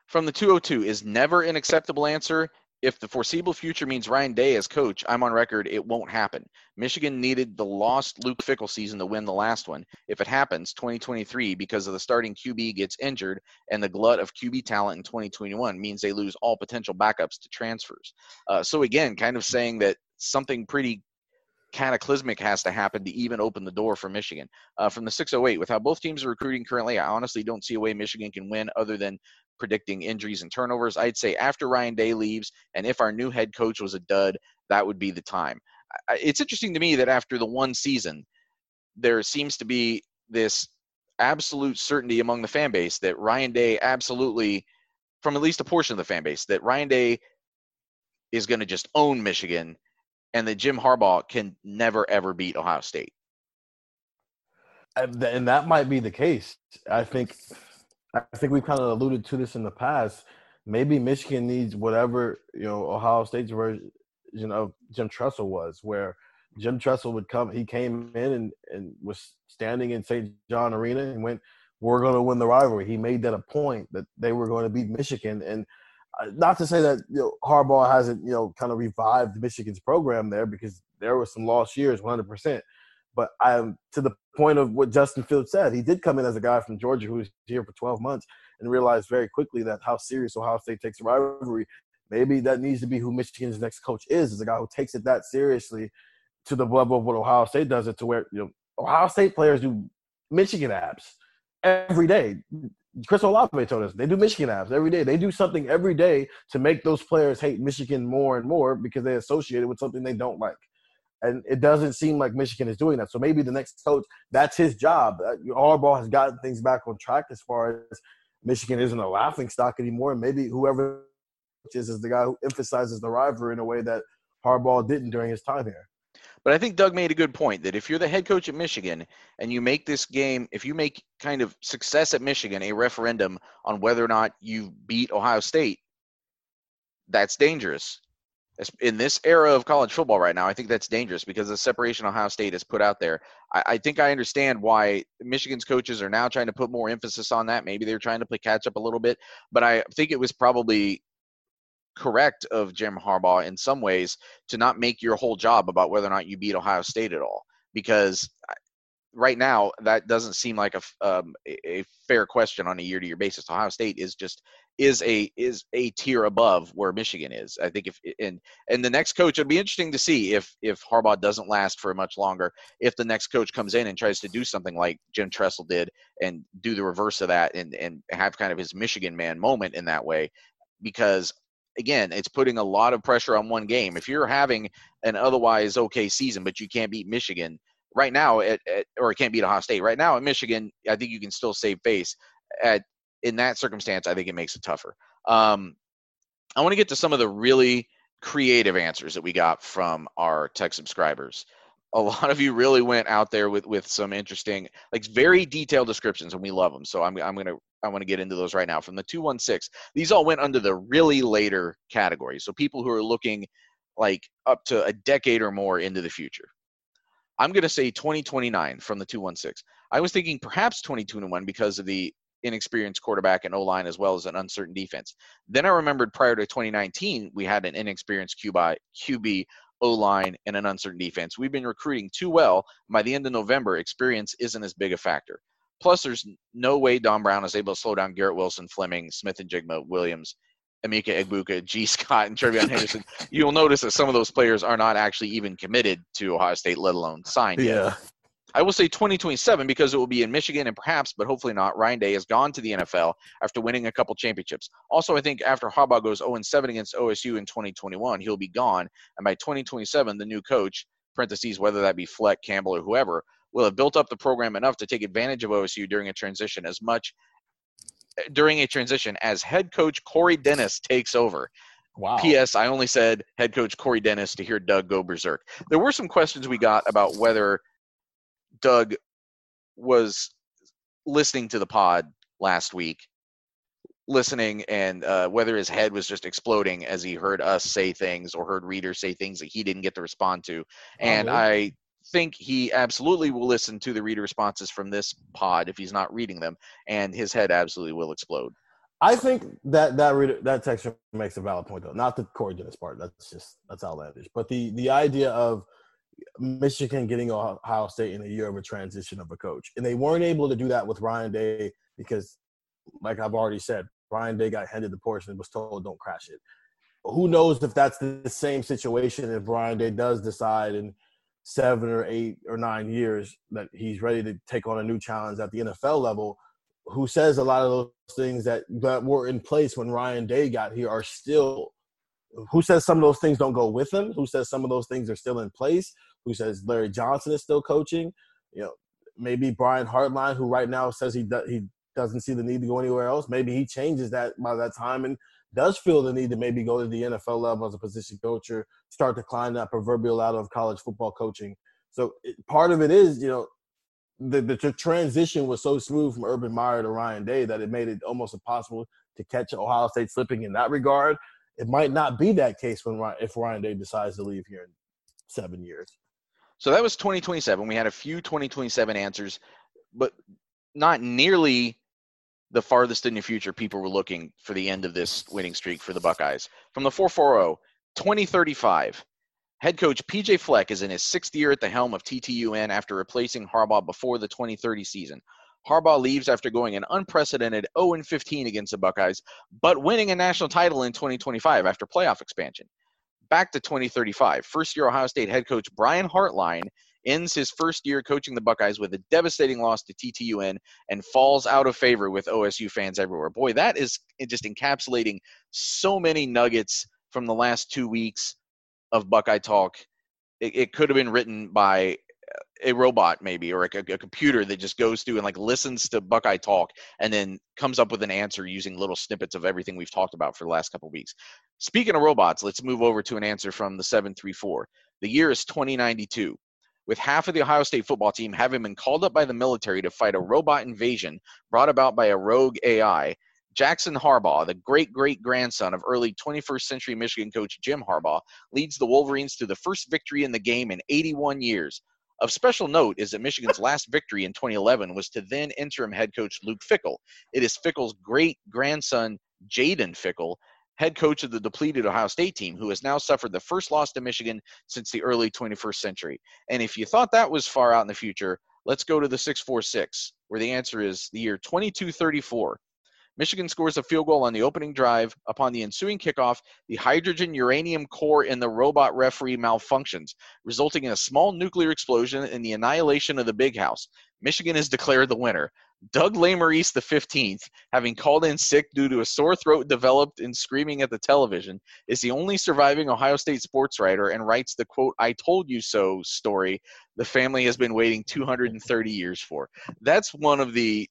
From the two oh two, is never an acceptable answer. If the foreseeable future means Ryan Day as coach, I'm on record, it won't happen. Michigan needed the lost Luke Fickell season to win the last one. If it happens, twenty twenty-three, because of the starting Q B gets injured and the glut of Q B talent in twenty twenty-one means they lose all potential backups to transfers. Uh, so again, kind of saying that something pretty cataclysmic has to happen to even open the door for Michigan. Uh, from the six oh eight, with how both teams are recruiting currently, I honestly don't see a way Michigan can win other than predicting injuries and turnovers. I'd say after Ryan Day leaves, and if our new head coach was a dud, that would be the time. It's interesting to me that after the one season, there seems to be this absolute certainty among the fan base that Ryan Day absolutely, from at least a portion of the fan base, that Ryan Day is going to just own Michigan, and that Jim Harbaugh can never, ever beat Ohio State. And that might be the case. I think I think we've kind of alluded to this in the past. maybe Michigan needs whatever, you know, Ohio State's version of Jim Tressel was, where Jim Tressel would come – he came in and, and was standing in Saint John Arena and went, we're going to win the rivalry. He made that a point that they were going to beat Michigan. And not to say that, you know, Harbaugh hasn't, you know, kind of revived Michigan's program there, because there were some lost years, one hundred percent. But I'm to the point of what Justin Fields said. He did come in as a guy from Georgia who was here for twelve months and realized very quickly that how serious Ohio State takes the rivalry. Maybe that needs to be who Michigan's next coach is, is a guy who takes it that seriously to the level of what Ohio State does it to, where, you know, Ohio State players do Michigan abs every day. Chris Olave told us they do Michigan abs every day. They do something every day to make those players hate Michigan more and more because they associate it with something they don't like. And it doesn't seem like Michigan is doing that. So maybe the next coach, that's his job. Harbaugh has gotten things back on track as far as Michigan isn't a laughingstock anymore. And maybe whoever is is the guy who emphasizes the rivalry in a way that Harbaugh didn't during his time here. But I think Doug made a good point that if you're the head coach at Michigan and you make this game, if you make kind of success at Michigan a referendum on whether or not you beat Ohio State, that's dangerous. In this era of college football right now, I think that's dangerous because the separation Ohio State has put out there. I, I think I understand why Michigan's coaches are now trying to put more emphasis on that. Maybe they're trying to play catch up a little bit, but I think it was probably correct of Jim Harbaugh in some ways to not make your whole job about whether or not you beat Ohio State at all, because right now that doesn't seem like a, um, a fair question on a year to year basis. Ohio State is just is a is a tier above where Michigan is. I think if and and the next coach, it'd be interesting to see if if Harbaugh doesn't last for much longer, if the next coach comes in and tries to do something like Jim Tressel did and do the reverse of that and and have kind of his Michigan man moment in that way, because again, it's putting a lot of pressure on one game. If you're having an otherwise okay season, but you can't beat Michigan right now, at, at, or can't beat Ohio State right now at Michigan, I think you can still save face at. In that circumstance, I think it makes it tougher. Um, I want to get to some of the really creative answers that we got from our tech subscribers. A lot of you really went out there with, with some interesting, like very detailed descriptions, and we love them. So I'm I'm gonna I want to get into those right now. From the two one six, these all went under the really later category. So people who are looking like up to a decade or more into the future. I'm gonna say twenty twenty-nine from the two one six. I was thinking perhaps twenty twenty-one because of the inexperienced quarterback and O-line, as well as an uncertain defense. Then I remembered prior to twenty nineteen, we had an inexperienced Q B, Q B, O-line, and an uncertain defense. We've been recruiting too well. By the end of November, experience isn't as big a factor. Plus, there's no way Don Brown is able to slow down Garrett Wilson, Fleming, Smith and Jigma, Williams, Emeka Egbuka, G. Scott, and Trevion Henderson. You'll notice that some of those players are not actually even committed to Ohio State, let alone signed yet. Yeah. I will say twenty twenty-seven because it will be in Michigan and perhaps, but hopefully not, Ryan Day has gone to the N F L after winning a couple championships. Also, I think after Harbaugh goes oh and seven against O S U in twenty twenty-one, he'll be gone. And by twenty twenty-seven, the new coach, parentheses, whether that be Fleck, Campbell, or whoever, will have built up the program enough to take advantage of O S U during a transition as much during a transition as head coach Corey Dennis takes over. Wow. P S. I only said head coach Corey Dennis to hear Doug go berserk. There were some questions we got about whether – Doug was listening to the pod last week, listening and uh, whether his head was just exploding as he heard us say things or heard readers say things that he didn't get to respond to. And oh, really? I think he absolutely will listen to the reader responses from this pod if he's not reading them, and his head absolutely will explode. I think that that reader, that texture makes a valid point, though. Not the Corey Dennis part. That's just that's outlandish. But the the idea of Michigan getting Ohio State in a year of a transition of a coach. And they weren't able to do that with Ryan Day because, like I've already said, Ryan Day got handed the portion and was told don't crash it. Who knows if that's the same situation if Ryan Day does decide in seven or eight or nine years that he's ready to take on a new challenge at the N F L level, who says a lot of those things that, that were in place when Ryan Day got here are still – who says some of those things don't go with him? Who says some of those things are still in place? Who says Larry Johnson is still coaching? You know, maybe Brian Hartline, who right now says he do, he doesn't see the need to go anywhere else. Maybe he changes that by that time and does feel the need to maybe go to the N F L level as a position coach or start to climb that proverbial ladder of college football coaching. So it, part of it is, you know, the, the transition was so smooth from Urban Meyer to Ryan Day that it made it almost impossible to catch Ohio State slipping in that regard. It might not be that case when if Ryan Day decides to leave here in seven years. So that was twenty twenty-seven. We had a few twenty twenty-seven answers, but not nearly the farthest in the future people were looking for the end of this winning streak for the Buckeyes. From the four forty, twenty thirty-five, head coach P J Fleck is in his sixth year at the helm of T T U N after replacing Harbaugh before the twenty thirty season. Harbaugh leaves after going an unprecedented oh and fifteen against the Buckeyes, but winning a national title in twenty twenty-five after playoff expansion. Back to twenty thirty-five, first-year Ohio State head coach Brian Hartline ends his first year coaching the Buckeyes with a devastating loss to T T U N and falls out of favor with O S U fans everywhere. Boy, that is just encapsulating so many nuggets from the last two weeks of Buckeye talk. It, it could have been written by a robot maybe, or a, a computer that just goes through and like listens to Buckeye talk and then comes up with an answer using little snippets of everything we've talked about for the last couple of weeks. Speaking of robots, let's move over to an answer from the seven three four. The year is twenty ninety-two. With half of the Ohio State football team having been called up by the military to fight a robot invasion brought about by a rogue A I, Jackson Harbaugh, the great-great-grandson of early twenty-first century Michigan coach Jim Harbaugh, leads the Wolverines to the first victory in the game in eighty-one years. Of special note is that Michigan's last victory in twenty eleven was to then-interim head coach Luke Fickell. It is Fickell's great-grandson, Jaden Fickell, head coach of the depleted Ohio State team, who has now suffered the first loss to Michigan since the early twenty-first century. And if you thought that was far out in the future, let's go to the six forty-six, where the answer is the year twenty-two thirty-four. Michigan scores a field goal on the opening drive. Upon the ensuing kickoff, the hydrogen-uranium core in the robot referee malfunctions, resulting in a small nuclear explosion and the annihilation of the Big House. Michigan is declared the winner. Doug Lesmerises the fifteenth, having called in sick due to a sore throat developed in screaming at the television, is the only surviving Ohio State sports writer and writes the, quote, "I told you so" story the family has been waiting two hundred thirty years for. That's one of the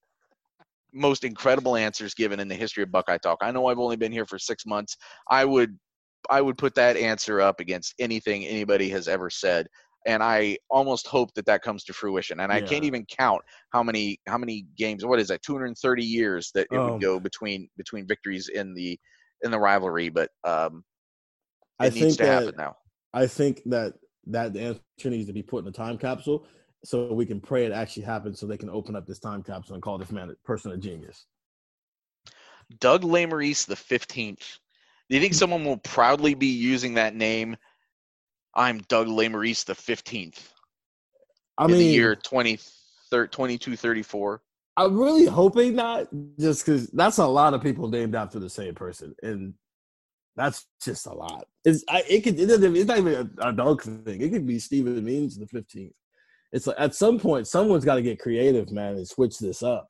most incredible answers given in the history of Buckeye Talk. I know I've only been here for six months. I would I would put that answer up against anything anybody has ever said, and I almost hope that that comes to fruition. And yeah. I can't even count how many how many games, what is that, two hundred thirty years that it um, would go between between victories in the in the rivalry, but um, it I needs think to that, happen now. I think that that answer needs to be put in a time capsule, so we can pray it actually happens, so they can open up this time capsule and call this man a person a genius. Doug Lesmerises the fifteenth. Do you think someone will proudly be using that name? I'm Doug Lesmerises the fifteenth. I in mean, the year twenty-two thirty-four. I'm really hoping not, just because that's a lot of people named after the same person, and that's just a lot. It's I, it could it doesn't, it's not even a, a Doug thing. It could be Stephen Means the fifteenth. It's like at some point, someone's got to get creative, man, and switch this up.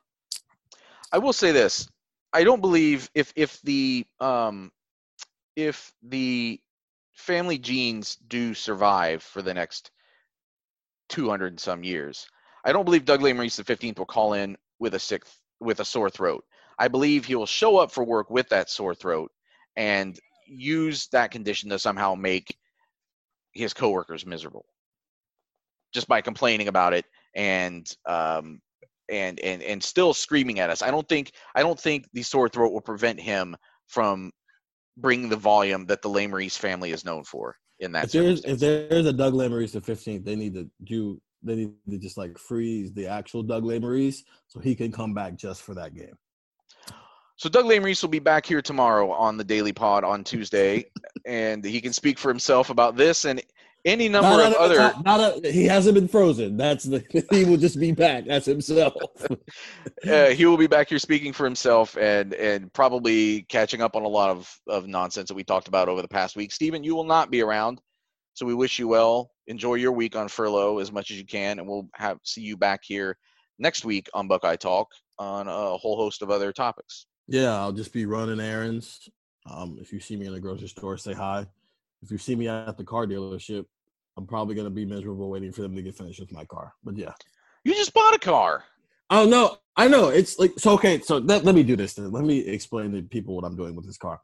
I will say this: I don't believe if if the um, if the family genes do survive for the next two hundred and some years, I don't believe Doug Lesmerises the fifteenth will call in with a sick with a sore throat. I believe he will show up for work with that sore throat and use that condition to somehow make his coworkers miserable, just by complaining about it and um, and and and still screaming at us. I don't think I don't think the sore throat will prevent him from bringing the volume that the Lesmerises family is known for in that. If there's, if there's a Doug Lesmerises the fifteenth, they need to do they need to just like freeze the actual Doug Lesmerises so he can come back just for that game. So Doug Lesmerises will be back here tomorrow on the Daily Pod on Tuesday, and he can speak for himself about this and any number not of a, other not, not a, he hasn't been frozen. That's the he will just be back. That's himself. uh, he will be back here speaking for himself and and probably catching up on a lot of, of nonsense that we talked about over the past week. Stephen, you will not be around, so we wish you well. Enjoy your week on furlough as much as you can, and we'll have see you back here next week on Buckeye Talk on a whole host of other topics. Yeah, I'll just be running errands. Um, if you see me in the grocery store, say hi. If you see me at the car dealership, I'm probably going to be miserable waiting for them to get finished with my car. But, yeah. You just bought a car. Oh, no. I know. It's like – so, okay. So, let, let me do this then. Let me explain to people what I'm doing with this car.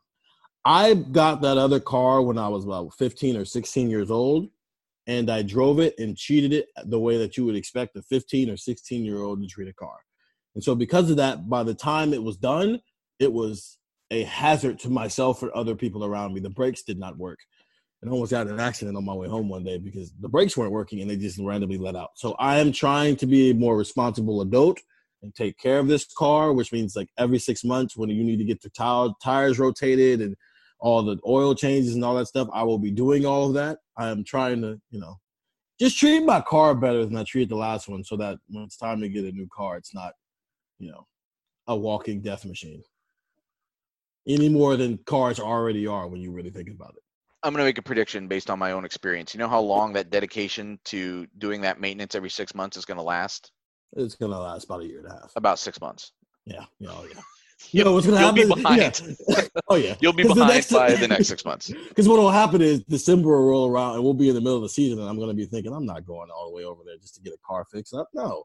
I got that other car when I was about fifteen or sixteen years old, and I drove it and cheated it the way that you would expect a fifteen- or sixteen-year-old to treat a car. And so, because of that, by the time it was done, it was a hazard to myself or other people around me. The brakes did not work. And I almost got in an accident on my way home one day because the brakes weren't working and they just randomly let out. So I am trying to be a more responsible adult and take care of this car, which means like every six months when you need to get the t- tires rotated and all the oil changes and all that stuff, I will be doing all of that. I am trying to, you know, just treat my car better than I treated the last one so that when it's time to get a new car, it's not, you know, a walking death machine any more than cars already are when you really think about it. I'm going to make a prediction based on my own experience. You know how long that dedication to doing that maintenance every six months is going to last? It's going to last about a year and a half. About six months. Yeah. yeah. Oh, yeah. You know what's going to happen? You'll be behind. Yeah. Oh, yeah. You'll be behind the next, by the next six months. Because what will happen is December will roll around and we'll be in the middle of the season and I'm going to be thinking, I'm not going all the way over there just to get a car fixed up. No.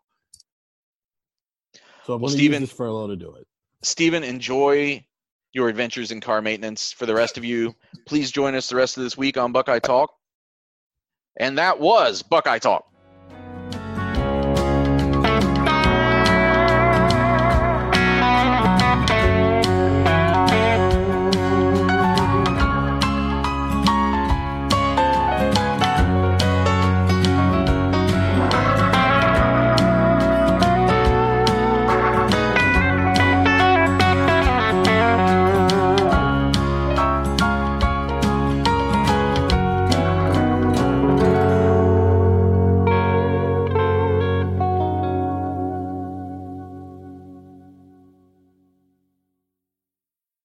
So I'm well, going to use this furlough to do it. Stephen, enjoy your adventures in car maintenance. For the rest of you, please join us the rest of this week on Buckeye Talk. And that was Buckeye Talk.